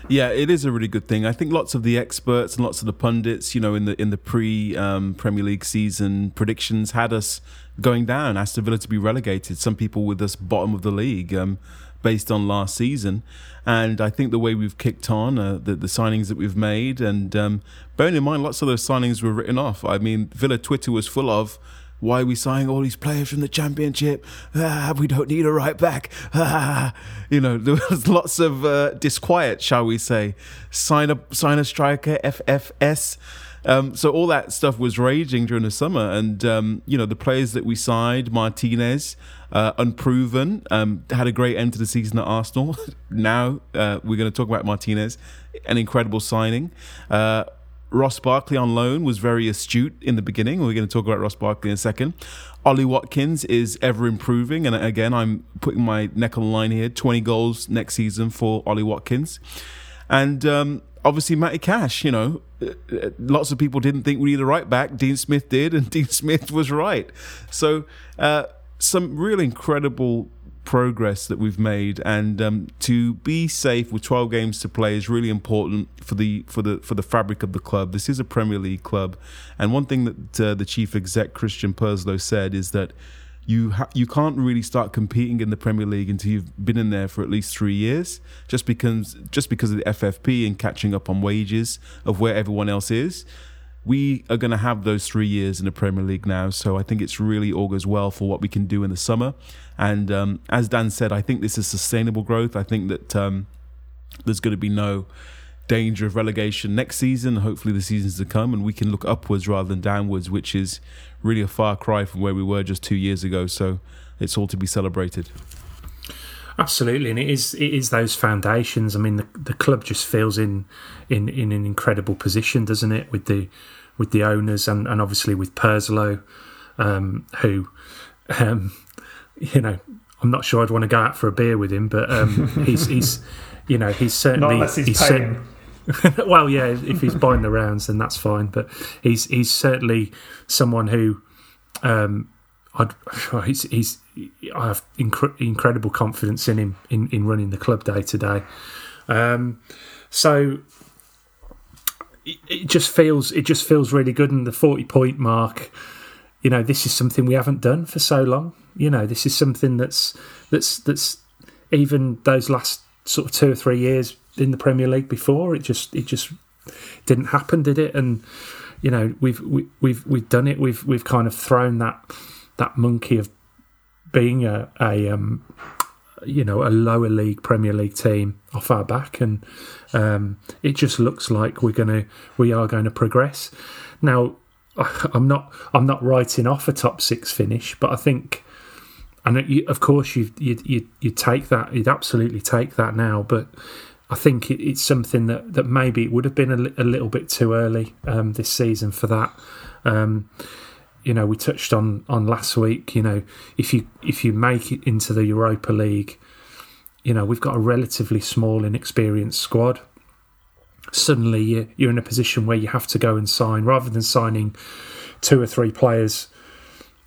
Yeah, it is a really good thing. I think lots of the experts and lots of the pundits, you know, in the Premier League season predictions had us going down, Aston Villa to be relegated, some people with us bottom of the league, based on last season. And I think the way we've kicked on, the signings that we've made, and bearing in mind lots of those signings were written off. I mean, Villa Twitter was full of, why are we signing all these players from the Championship? We don't need a right back. You know, there was lots of disquiet, shall we say. Sign a striker, FFS. So all that stuff was raging during the summer. And, you know, the players that we signed, Martinez, unproven, had a great end to the season at Arsenal. Now we're going to talk about Martinez, an incredible signing. Ross Barkley on loan was very astute in the beginning. We're going to talk about Ross Barkley in a second. Ollie Watkins is ever improving. And again, I'm putting my neck on the line here. 20 goals next season for Ollie Watkins. And obviously Matty Cash, you know, lots of people didn't think we needed a right back. Dean Smith did, and Dean Smith was right. So some really incredible progress that we've made, and to be safe with 12 games to play is really important for the fabric of the club. This is a Premier League club, and one thing that the chief exec Christian Perslow said is that you can't really start competing in the Premier League until you've been in there for at least 3 years, just because of the FFP and catching up on wages of where everyone else is. We are going to have those 3 years in the Premier League now, so I think it's really augurs well for what we can do in the summer. And as Dan said, I think this is sustainable growth. I think that there's going to be no danger of relegation next season, hopefully the seasons to come, and we can look upwards rather than downwards, which is really a far cry from where we were just 2 years ago. So it's all to be celebrated. Absolutely, and it is those foundations. I mean, the club just feels in an incredible position, doesn't it? With the owners and obviously with Perslow, who, you know, I'm not sure I'd want to go out for a beer with him, but he's you know, he's certainly, not unless he's paying. Well, yeah, if he's buying the rounds, then that's fine. But he's certainly someone who I have incredible confidence in him in running the club day to day. So it just feels really good. And the 40-point mark, you know, this is something we haven't done for so long. You know, this is something that's even those last sort of 2 or 3 years in the Premier League before, it just didn't happen, did it? And you know, we've done it. We've kind of thrown that monkey of being a you know, a lower league Premier League team off our back, and it just looks like we are going to progress. Now, I'm not writing off a top six finish, but I think, and of course you take that, you'd absolutely take that now, but I think it's something that maybe it would have been a little bit too early this season for that. You know, we touched on last week, you know, if you make it into the Europa League, you know, we've got a relatively small, inexperienced squad. suddenly you're in a position where you have to go and sign, rather than signing two or three players,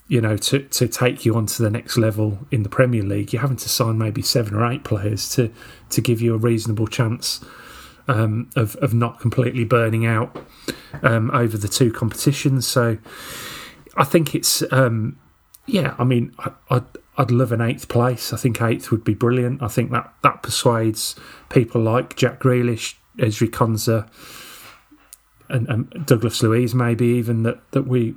you know, to take you on to the next level in the Premier League. You're having to sign maybe 7 or 8 players to give you a reasonable chance of not completely burning out over the 2 competitions. So I think it's, I'd love an 8th place. I think 8th would be brilliant. I think that persuades people like Jack Grealish, Ezri Konsa, and Douglas Luiz, maybe even that we're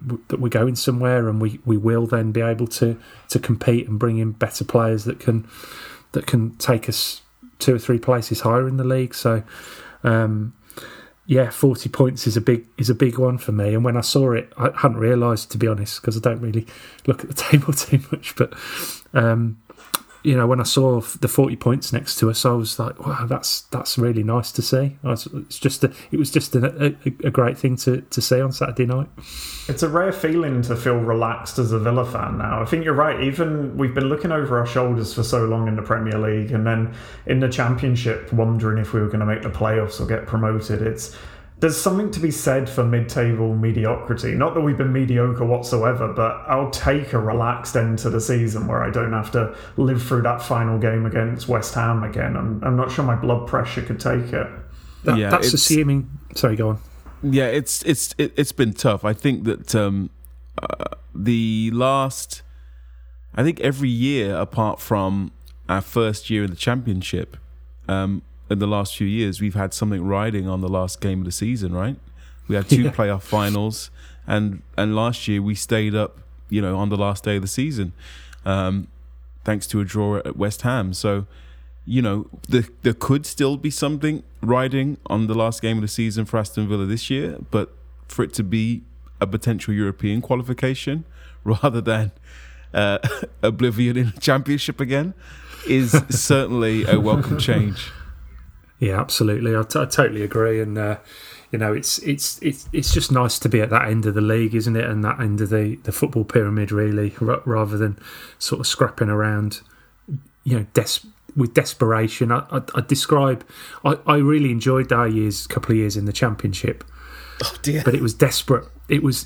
going somewhere, and we will then be able to compete and bring in better players that can take us 2 or 3 places higher in the league. So, 40 points is a big one for me. And when I saw it, I hadn't realised, to be honest, because I don't really look at the table too much. But when I saw the 40 points next to us, I was like, wow, that's really nice to see. It was just a great thing to see on Saturday night. It's a rare feeling to feel relaxed as a Villa fan now. I think you're right. Even we've been looking over our shoulders for so long in the Premier League, and then in the Championship, wondering if we were going to make the playoffs or get promoted. There's something to be said for mid-table mediocrity. Not that we've been mediocre whatsoever, but I'll take a relaxed end to the season where I don't have to live through that final game against West Ham again. I'm not sure my blood pressure could take it. That's assuming... Sorry, go on. Yeah, it's been tough. I think that I think every year, apart from our first year in the Championship... in the last few years, we've had something riding on the last game of the season, right? We had 2 playoff finals, and last year we stayed up, on the last day of the season, thanks to a draw at West Ham. So, there could still be something riding on the last game of the season for Aston Villa this year, but for it to be a potential European qualification rather than oblivion in the Championship again is certainly a welcome change. Yeah, absolutely. I totally agree, and it's just nice to be at that end of the league, isn't it? And that end of the football pyramid, really, rather than sort of scrapping around, with desperation. I really enjoyed our couple of years in the Championship. Oh dear! But it was desperate. It was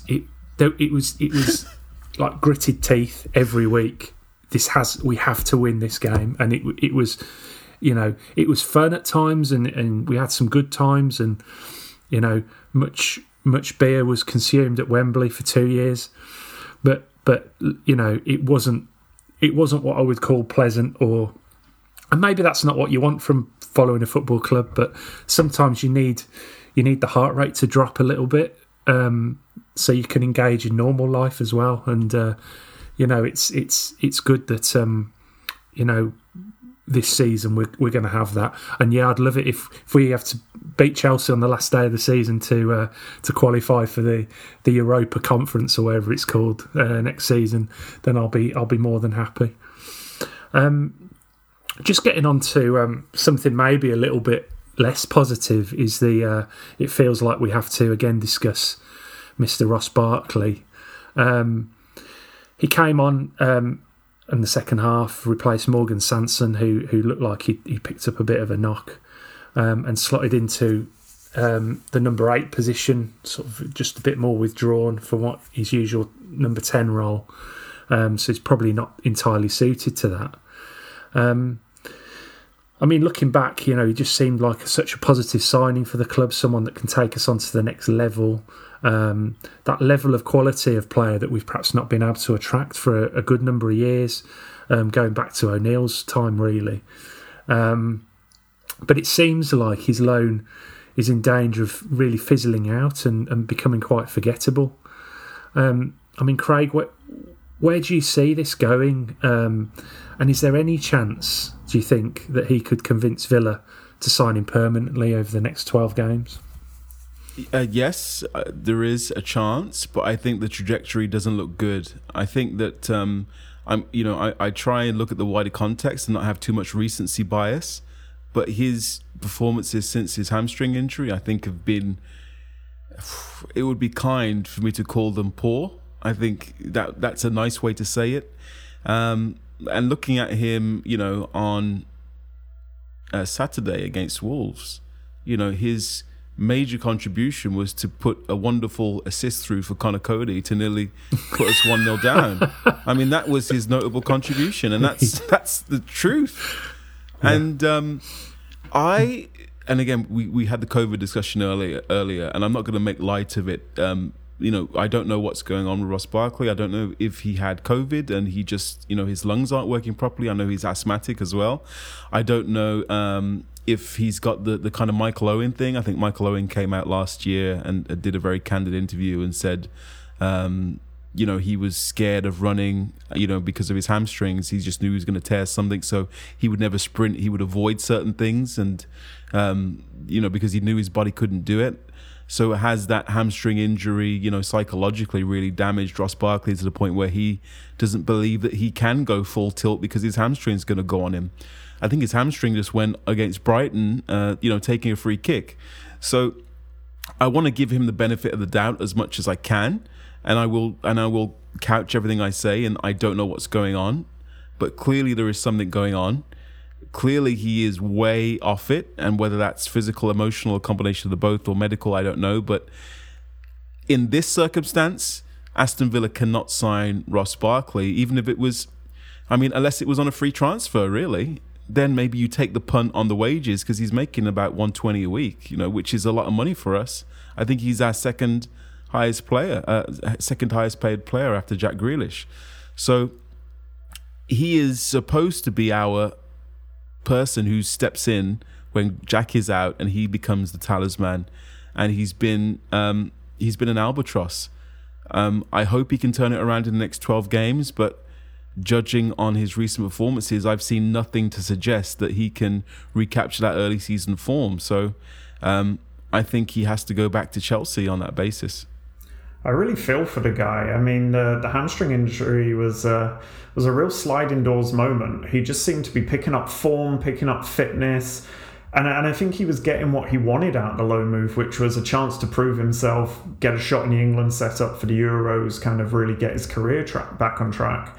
like gritted teeth every week. We have to win this game, and it was. It was fun at times, and we had some good times, and much beer was consumed at Wembley for 2 years, but it wasn't what I would call pleasant, and maybe that's not what you want from following a football club, but sometimes you need the heart rate to drop a little bit, so you can engage in normal life as well, and it's good that this season we're going to have that, and I'd love it if we have to beat Chelsea on the last day of the season to qualify for the Europa Conference or whatever it's called next season. Then I'll be more than happy. Just getting on to something maybe a little bit less positive is it feels like we have to again discuss Mr. Ross Barkley. He came on. And the second half replaced Morgan Sanson, who looked like he picked up a bit of a knock, and slotted into the number 8 position, sort of just a bit more withdrawn from what his usual number 10 role. So he's probably not entirely suited to that. Looking back, he just seemed like such a positive signing for the club, someone that can take us onto the next level. That level of quality of player that we've perhaps not been able to attract for a good number of years, going back to O'Neill's time, really. But it seems like his loan is in danger of really fizzling out and becoming quite forgettable. Craig, where do you see this going? And is there any chance, do you think, that he could convince Villa to sign him permanently over the next 12 games? Yes, there is a chance, but I think the trajectory doesn't look good. I think that I try and look at the wider context and not have too much recency bias, but his performances since his hamstring injury, I think, have been. It would be kind for me to call them poor. I think that's a nice way to say it. And looking at him, on Saturday against Wolves, his major contribution was to put a wonderful assist through for Conor Coady to nearly put us 1-0 down. I mean, that was his notable contribution, and that's the truth. Yeah. And again, we had the COVID discussion earlier, and I'm not going to make light of it. I don't know what's going on with Ross Barkley. I don't know if he had COVID and he just, his lungs aren't working properly. I know he's asthmatic as well. I don't know if he's got the kind of Michael Owen thing. I think Michael Owen came out last year and did a very candid interview and said, he was scared of running, because of his hamstrings. He just knew he was going to tear something. So he would never sprint. He would avoid certain things. And, because he knew his body couldn't do it. So has that hamstring injury, psychologically really damaged Ross Barkley to the point where he doesn't believe that he can go full tilt because his hamstring's going to go on him. I think his hamstring just went against Brighton, taking a free kick. So I want to give him the benefit of the doubt as much as I can, and I will couch everything I say, and I don't know what's going on, but clearly there is something going on. Clearly he is way off it, and whether that's physical, emotional, a combination of the both, or medical, I don't know. But in this circumstance, Aston Villa cannot sign Ross Barkley, even if it was, unless it was on a free transfer, really. Then maybe you take the punt on the wages, because he's making about 120 a week, which is a lot of money for us. I think he's our second highest paid player after Jack Grealish. So he is supposed to be our person who steps in when Jack is out, and he becomes the talisman, and he's been an albatross. I hope he can turn it around in the next 12 games, but judging on his recent performances, I've seen nothing to suggest that he can recapture that early season form. So I think he has to go back to Chelsea on that basis. I really feel for the guy. The hamstring injury was a real sliding doors moment. He just seemed to be picking up form, picking up fitness. And I think he was getting what he wanted out of the loan move, which was a chance to prove himself, get a shot in the England setup for the Euros, kind of really get his career back on track.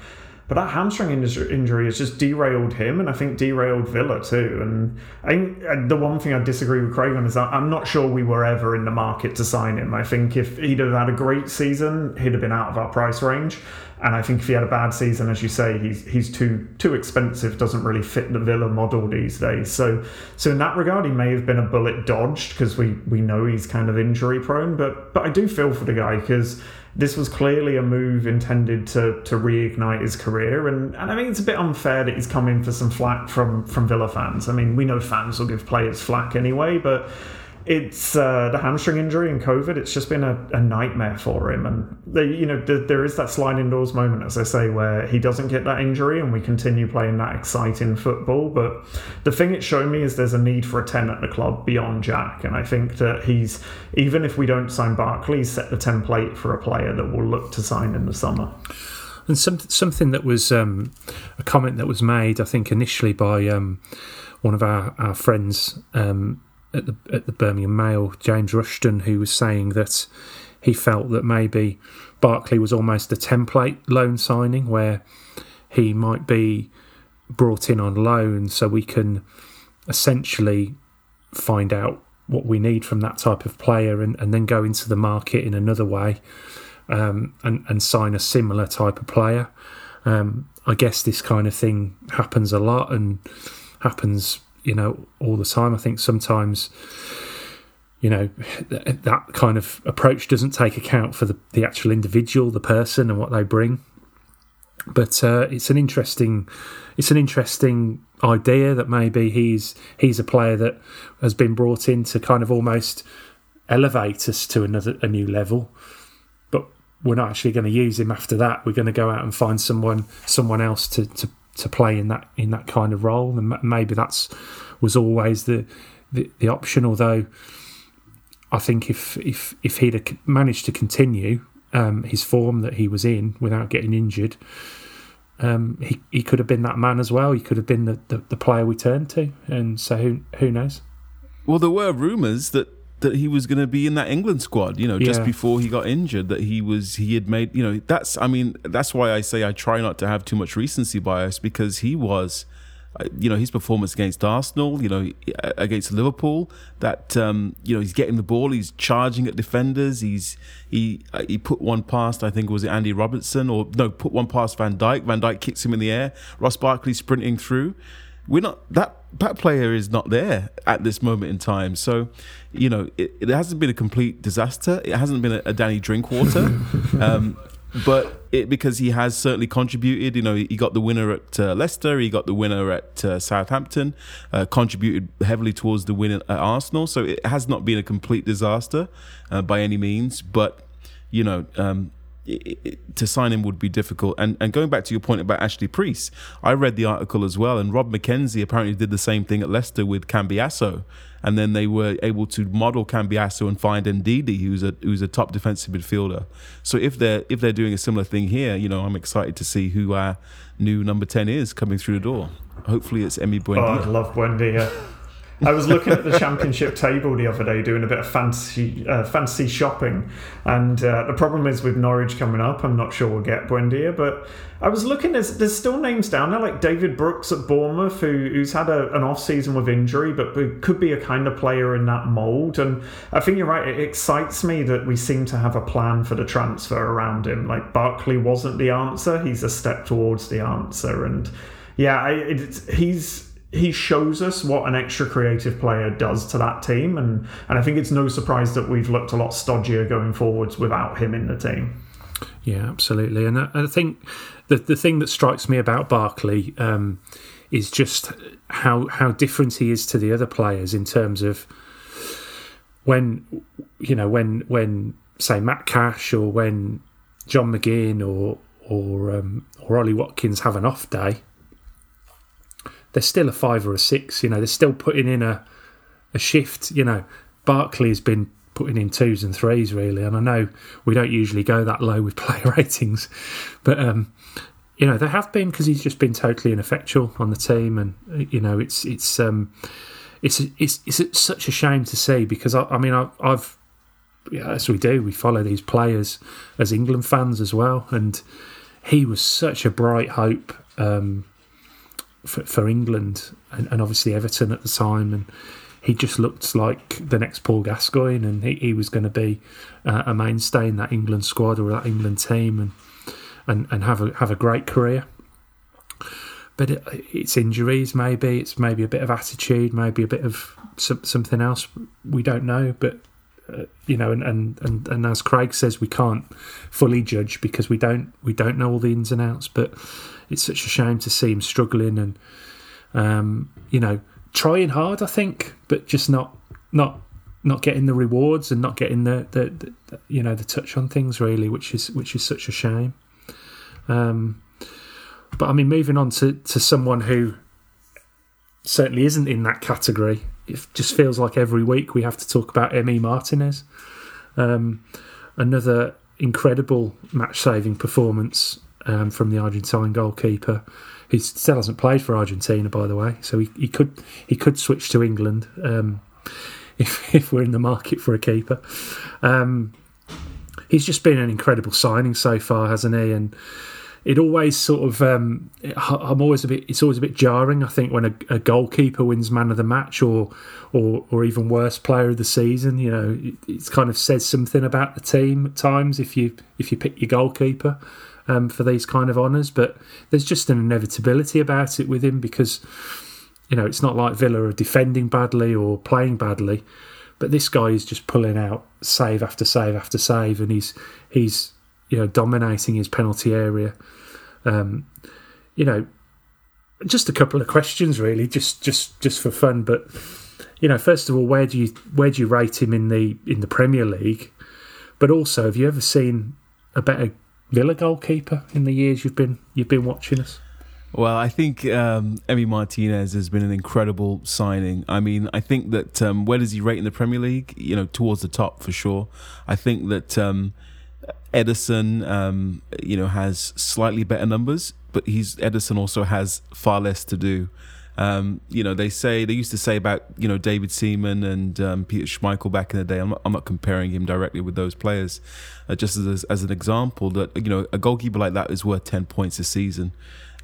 But that hamstring injury has just derailed him, and I think derailed Villa too. And the one thing I disagree with Craig on is that I'm not sure we were ever in the market to sign him. I think if he'd have had a great season, he'd have been out of our price range. And I think if he had a bad season, as you say, he's too expensive, doesn't really fit the Villa model these days. So in that regard, he may have been a bullet dodged, because we know he's kind of injury prone. But I do feel for the guy, because this was clearly a move intended to reignite his career, and I think it's a bit unfair that he's come in for some flack from Villa fans. We know fans will give players flack anyway, but it's the hamstring injury and COVID, it's just been a nightmare for him. And there is that sliding doors moment, as I say, where he doesn't get that injury and we continue playing that exciting football. But the thing it's shown me is there's a need for a 10 at the club beyond Jack, and I think that he's, even if we don't sign Barkley, set the template for a player that we'll look to sign in the summer. And something that was a comment that was made, I think, initially by one of our friends at the Birmingham Mail, James Rushton, who was saying that he felt that maybe Barkley was almost a template loan signing, where he might be brought in on loan so we can essentially find out what we need from that type of player, and then go into the market in another way and sign a similar type of player. I guess this kind of thing happens a lot and happens all the time. I think sometimes, that kind of approach doesn't take account for the actual individual, the person, and what they bring. But it's an interesting idea that maybe he's a player that has been brought in to kind of almost elevate us to a new level. But we're not actually going to use him after that. We're going to go out and find someone else to play in that kind of role, and maybe was always the option. Although I think if he'd have managed to continue his form that he was in without getting injured, he could have been that man as well. He could have been the player we turned to, and so who knows? Well, there were rumours that he was going to be in that England squad, just before he got injured, that he had made, that's why I say I try not to have too much recency bias, because he was you know, his performance against Arsenal, you know, against Liverpool, that, you know, he's getting the ball, he's charging at defenders, he put one past, I think, was it Andy Robertson? Or no, put one past Van Dijk. Van Dijk kicks him in the air. Ross Barkley sprinting through. We're not, that player is not there at this moment in time. So, you know, it hasn't been a complete disaster. It hasn't been a Danny Drinkwater. But because he has certainly contributed, you know, he got the winner at Leicester, he got the winner at Southampton, contributed heavily towards the win at Arsenal. So it has not been a complete disaster by any means. But, you know, to sign him would be difficult. And going back to your point about Ashley Priest, I read the article as well, and Rob McKenzie apparently did the same thing at Leicester with Cambiasso, and then they were able to model Cambiasso and find Ndidi, who's a top defensive midfielder. So if they're doing a similar thing here, you know, I'm excited to see who our new number 10 is coming through the door. Hopefully it's Emi Buendia. Oh, I love Buendia. I was looking at the championship table the other day, doing a bit of fancy shopping, and the problem is with Norwich coming up, I'm not sure we'll get Buendia, but I was looking, there's still names down there, like David Brooks at Bournemouth, who's had an off-season with injury, but could be a kind of player in that mould, and I think you're right, it excites me that we seem to have a plan for the transfer around him. Like, Barkley wasn't the answer, he's a step towards the answer, and yeah, he shows us what an extra creative player does to that team. And I think it's no surprise that we've looked a lot stodgier going forwards without him in the team. Yeah, absolutely. And I think the thing that strikes me about Barkley is just how different he is to the other players in terms of when say Matt Cash or when John McGinn or Ollie Watkins have an off day, they're still a 5 or a 6, you know, they're still putting in a shift, you know. Barkley's been putting in 2s and 3s, really, and I know we don't usually go that low with player ratings, but, you know, they have been, because he's just been totally ineffectual on the team, and, you know, it's such a shame to see, because, I mean, I've, yeah, as we do, we follow these players as England fans as well, and he was such a bright hope, for England and obviously Everton at the time, and he just looked like the next Paul Gascoigne, and he was going to be a mainstay in that England squad or that England team and have a great career. But it's injuries, maybe it's maybe a bit of attitude, maybe a bit of something else, we don't know, but you know, and as Craig says, we can't fully judge because we don't know all the ins and outs, but it's such a shame to see him struggling and you know, trying hard, I think, but just not getting the rewards and not getting the you know, the touch on things, really, which is such a shame. But I mean, moving on to someone who certainly isn't in that category. It just feels like every week we have to talk about Emi Martinez. Another incredible match-saving performance from the Argentine goalkeeper, who still hasn't played for Argentina, by the way. So he could switch to England if we're in the market for a keeper. He's just been an incredible signing so far, hasn't he? And it always sort of, it's always a bit jarring, I think, when a goalkeeper wins man of the match or even worse, player of the season. You know, it kind of says something about the team at times if you pick your goalkeeper for these kind of honours. But there's just an inevitability about it with him because, you know, it's not like Villa are defending badly or playing badly, but this guy is just pulling out save after save after save, and he's you know, dominating his penalty area. You know, just a couple of questions, really, just for fun. But you know, first of all, where do you rate him in the Premier League? But also, have you ever seen a better Villa goalkeeper in the years you've been watching us? Well, I think Emi Martinez has been an incredible signing. I mean, I think that where does he rate in the Premier League? You know, towards the top for sure. I think that Edison, you know, has slightly better numbers, but Edison also has far less to do. You know, they used to say about, you know, David Seaman and Peter Schmeichel back in the day. I'm not comparing him directly with those players, just as an example that, you know, a goalkeeper like that is worth 10 points a season.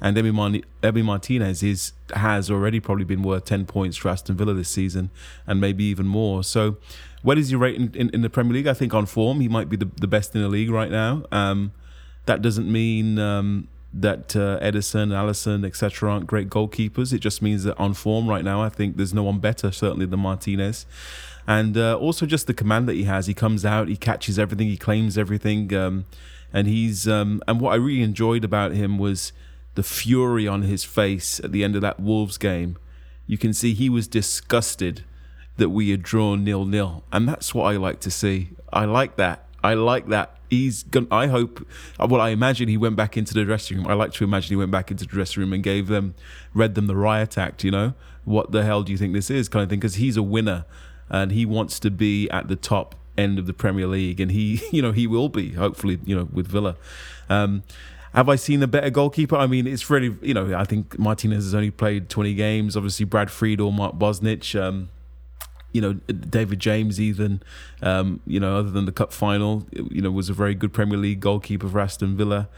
And Emi Martinez has already probably been worth 10 points for Aston Villa this season, and maybe even more. So where does he rate in the Premier League? I think on form, he might be the best in the league right now. That doesn't mean that Edison, Alisson, etc. aren't great goalkeepers. It just means that on form right now, I think there's no one better, certainly, than Martinez. And also just the command that he has. He comes out, he catches everything, he claims everything. And what I really enjoyed about him was the fury on his face at the end of that Wolves game. You can see he was disgusted that we had drawn 0-0, and that's what I like to see. I like that. I imagine he went back into the dressing room. I like to imagine he went back into the dressing room and read them the riot act, you know, what the hell do you think this is kind of thing, because he's a winner and he wants to be at the top end of the Premier League, and he will be, hopefully, with Villa. Have I seen a better goalkeeper? I mean, it's really, I think Martinez has only played 20 games. Obviously, Brad Friedel, Mark Bosnich, David James, even, other than the cup final, was a very good Premier League goalkeeper for Aston Villa.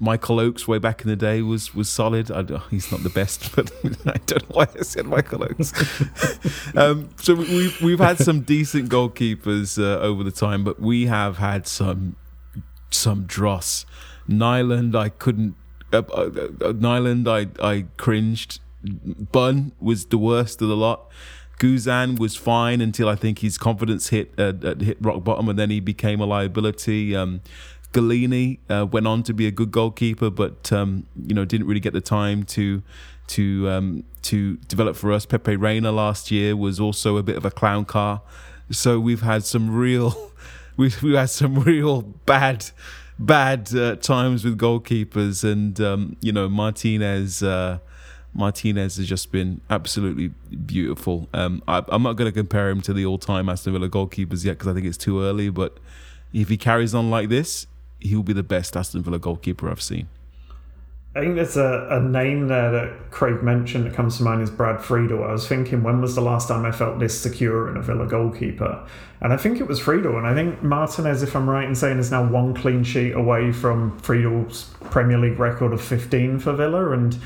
Michael Oakes way back in the day was solid. He's not the best, but I don't know why I said Michael Oakes. So we've had some decent goalkeepers over the time, but we have had some dross. Nyland, I couldn't. Nyland, I cringed. Bunn was the worst of the lot. Guzan was fine until I think his confidence hit rock bottom, and then he became a liability. Galini went on to be a good goalkeeper, but didn't really get the time to develop for us. Pepe Reina last year was also a bit of a clown car. So we've had some real, bad times with goalkeepers, and Martinez has just been absolutely beautiful. I'm not going to compare him to the all-time Aston Villa goalkeepers yet, because I think it's too early, but if he carries on like this, he'll be the best Aston Villa goalkeeper I've seen. I think there's a name there that Craig mentioned that comes to mind is Brad Friedel. I was thinking, when was the last time I felt this secure in a Villa goalkeeper? And I think it was Friedel. And I think Martinez, if I'm right in saying, is now one clean sheet away from Friedel's Premier League record of 15 for Villa. And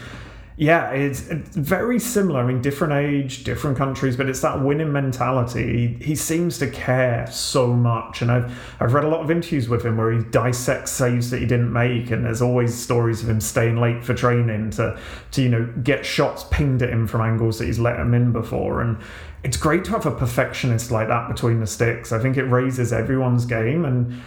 yeah, it's very similar. I mean, different age, different countries, but it's that winning mentality. He seems to care so much. And I've read a lot of interviews with him where he dissects saves that he didn't make, and there's always stories of him staying late for training to get shots pinged at him from angles that he's let him in before. And it's great to have a perfectionist like that between the sticks. I think it raises everyone's game. And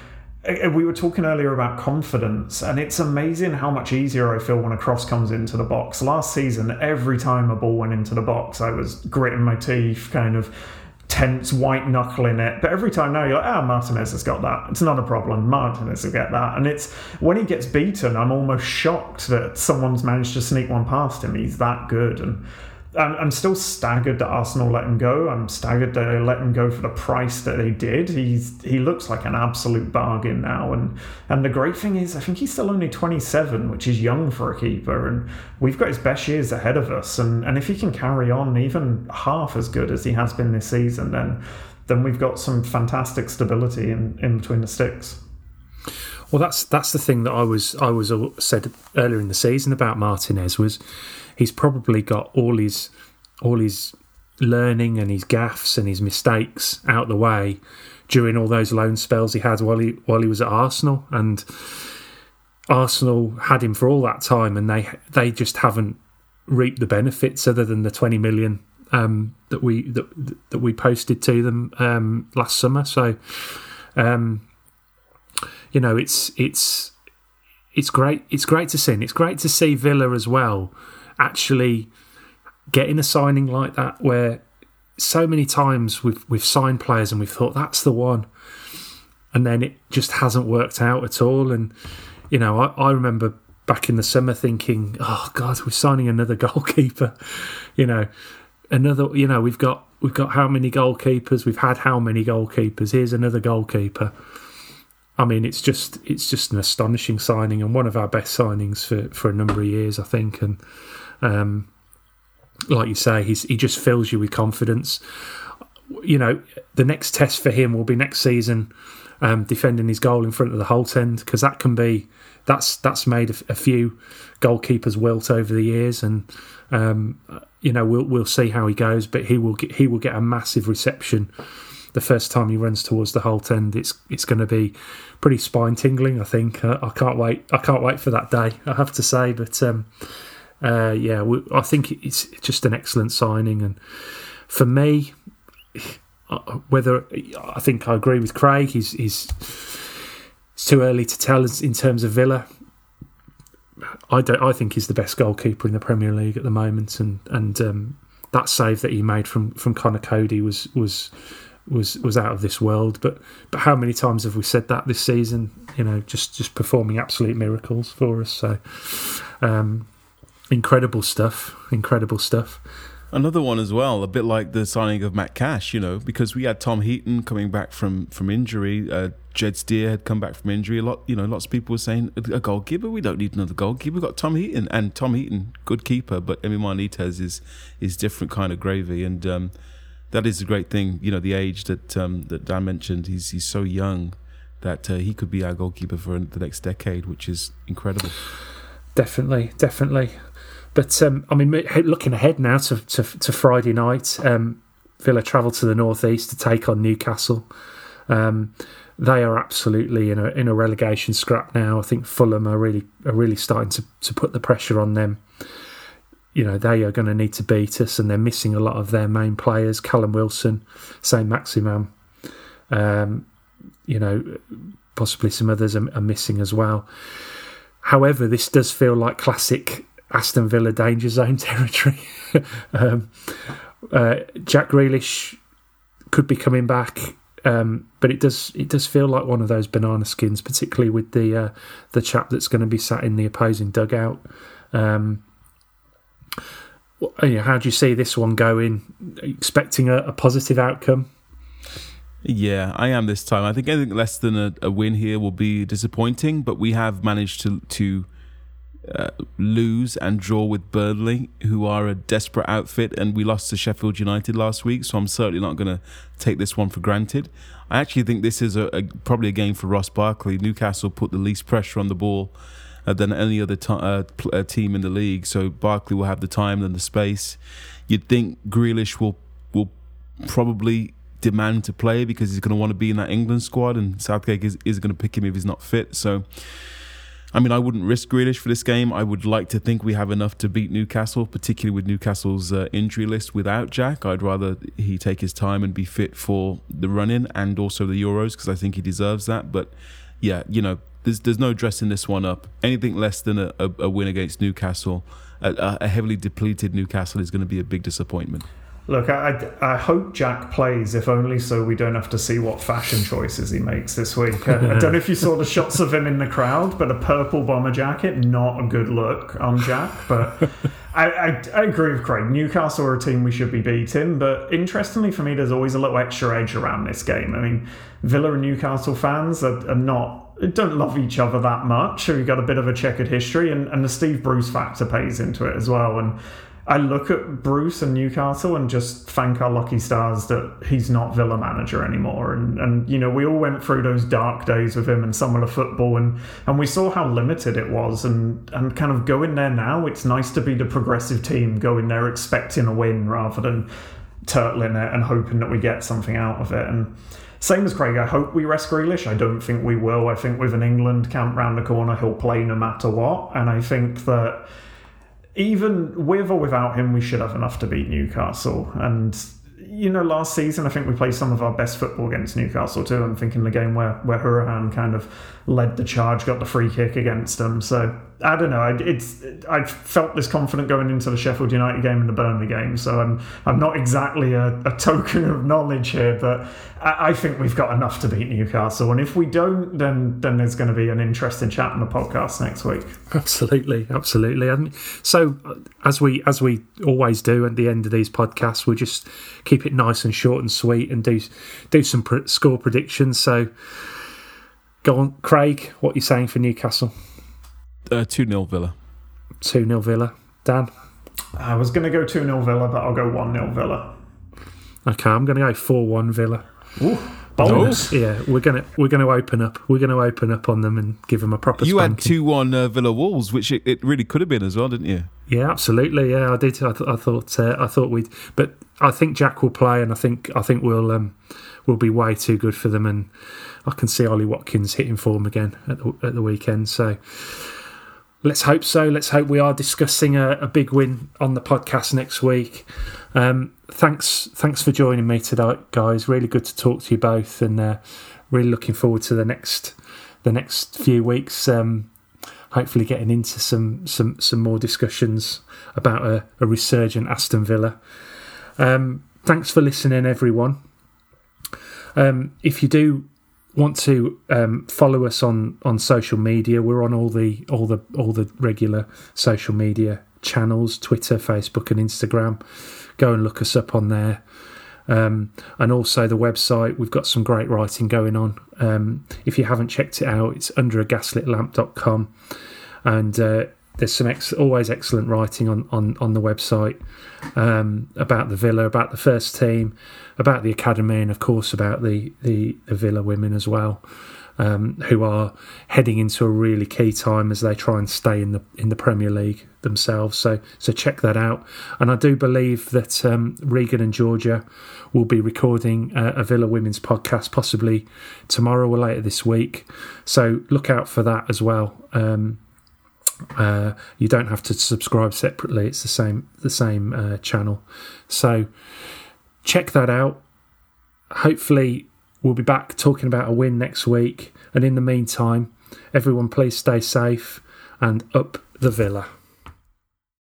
we were talking earlier about confidence, and it's amazing how much easier I feel when a cross comes into the box. Last season, every time a ball went into the box, I was gritting my teeth, kind of tense, white-knuckling it. But every time now, you're like, Martinez has got that. It's not a problem. Martinez will get that. And it's when he gets beaten, I'm almost shocked that someone's managed to sneak one past him. He's that good. And I'm still staggered that Arsenal let him go. I'm staggered that they let him go for the price that they did. He looks like an absolute bargain now. And the great thing is, I think he's still only 27, which is young for a keeper. And we've got his best years ahead of us. And if he can carry on even half as good as he has been this season, then we've got some fantastic stability in between the sticks. Well, that's the thing that I was said earlier in the season about Martinez was he's probably got all his learning and his gaffes and his mistakes out the way during all those loan spells he had while he was at Arsenal, and Arsenal had him for all that time, and they just haven't reaped the benefits other than the 20 million that we posted to them last summer. So. It's great. It's great to see. And it's great to see Villa as well actually getting a signing like that, where so many times we've signed players and we've thought that's the one, and then it just hasn't worked out at all. And I remember back in the summer thinking, oh God, we're signing another goalkeeper. We've got how many goalkeepers? We've had how many goalkeepers? Here's another goalkeeper. I mean, it's just an astonishing signing, and one of our best signings for a number of years, I think. And like you say, he just fills you with confidence. you know, the next test for him will be next season, defending his goal in front of the Holt End, because that can be, that's made a few goalkeepers wilt over the years, and you know, we'll see how he goes, but he will get a massive reception the first time he runs towards the Holt End. It's going to be pretty spine tingling, I think. I can't wait for that day, I have to say. But I think it's just an excellent signing, and for me, whether I think I agree with Craig, he's it's too early to tell in terms of Villa. I think he's the best goalkeeper in the Premier League at the moment, and that save that he made from Conor Coady was out of this world. But how many times have we said that this season? You know, just performing absolute miracles for us. So incredible stuff. Another one as well, a bit like the signing of Matt Cash, you know, because we had Tom Heaton coming back from injury. Jed Steer had come back from injury. Lots of people were saying, a goalkeeper? We don't need another goalkeeper. We've got Tom Heaton. And Tom Heaton, good keeper, but Emi Martinez is different kind of gravy. And that is a great thing, you know, the age that Dan mentioned. He's so young that he could be our goalkeeper for the next decade, which is incredible. Definitely. But, I mean, looking ahead now to Friday night, Villa travel to the northeast to take on Newcastle. They are absolutely in a relegation scrap now. I think Fulham are really starting to put the pressure on them. You know, they are going to need to beat us, and they're missing a lot of their main players, Callum Wilson, Saint-Maximin, you know, possibly some others are missing as well. However, this does feel like classic Aston Villa danger zone territory. Jack Grealish could be coming back, but it does feel like one of those banana skins, particularly with the chap that's going to be sat in the opposing dugout. How do you see this one going? Expecting a positive outcome? Yeah, I am this time. I think anything less than a win here will be disappointing, but we have managed to lose and draw with Burnley, who are a desperate outfit, and we lost to Sheffield United last week, so I'm certainly not going to take this one for granted. I actually think this is probably a game for Ross Barkley. Newcastle put the least pressure on the ball than any other team in the league, so Barkley will have the time and the space. You'd think Grealish will probably demand to play because he's going to want to be in that England squad, and Southgate is going to pick him if he's not fit, so I mean, I wouldn't risk Grealish for this game. I would like to think we have enough to beat Newcastle, particularly with Newcastle's injury list without Jack. I'd rather he take his time and be fit for the run-in and also the Euros, because I think he deserves that. But yeah, you know, there's no dressing this one up. Anything less than a win against Newcastle, a heavily depleted Newcastle, is going to be a big disappointment. Look, I hope Jack plays, if only so we don't have to see what fashion choices he makes this week. I don't know if you saw the shots of him in the crowd, but a purple bomber jacket, not a good look on Jack. But I agree with Craig. Newcastle are a team we should be beating, but interestingly for me, there's always a little extra edge around this game. I mean, Villa and Newcastle fans don't love each other that much, so you've got a bit of a checkered history, and the Steve Bruce factor pays into it as well, and I look at Bruce and Newcastle and just thank our lucky stars that he's not Villa manager anymore. And you know, we all went through those dark days with him and Summer of Football, and we saw how limited it was. And kind of going there now, it's nice to be the progressive team going there expecting a win rather than turtling it and hoping that we get something out of it. And same as Craig, I hope we rest Grealish. I don't think we will. I think with an England camp round the corner, he'll play no matter what. And I think that even with or without him, we should have enough to beat Newcastle. And, you know, last season, I think we played some of our best football against Newcastle too. I'm thinking the game where Hurahan kind of led the charge, got the free kick against them. So, I don't know. I felt this confident going into the Sheffield United game and the Burnley game. So, I'm not exactly a token of knowledge here, but I think we've got enough to beat Newcastle. And if we don't, then there's going to be an interesting chat on the podcast next week. Absolutely. And so, as we always do at the end of these podcasts, we'll just keep it nice and short and sweet and do some score predictions. So, go on, Craig, what are you saying for Newcastle? 2-0 Villa. 2-0 Villa. Dan? I was going to go 2-0 Villa, but I'll go 1-0 Villa. Okay, I'm going to go 4-1 Villa. Ooh. Bonus. Yeah, we're gonna open up. We're gonna open up on them and give them a proper. You spanking. Had 2-1 Villa Wolves, which it really could have been as well, didn't you? Yeah, absolutely. Yeah, I did. I thought we'd, but I think Jack will play, and I think we'll be way too good for them, and I can see Ollie Watkins hitting form again at the weekend. So let's hope so. Let's hope we are discussing a big win on the podcast next week. Thanks for joining me today, guys. Really good to talk to you both, and really looking forward to the next few weeks. Hopefully, getting into some more discussions about a resurgent Aston Villa. Thanks for listening, everyone. If you do want to follow us on social media, we're on all the regular social media channels: Twitter, Facebook, and Instagram. Go and look us up on there, and also the website. We've got some great writing going on. If you haven't checked it out, it's UnderAGaslitLamp.com, and there's some always excellent writing on the website about the Villa, about the first team, about the academy, and of course about the Villa women as well, who are heading into a really key time as they try and stay in the Premier League themselves. So check that out. And I do believe that Regan and Georgia will be recording a Villa Women's podcast possibly tomorrow or later this week. So look out for that as well. You don't have to subscribe separately. It's the same channel. So check that out. Hopefully we'll be back talking about a win next week. And in the meantime, everyone please stay safe and up the Villa.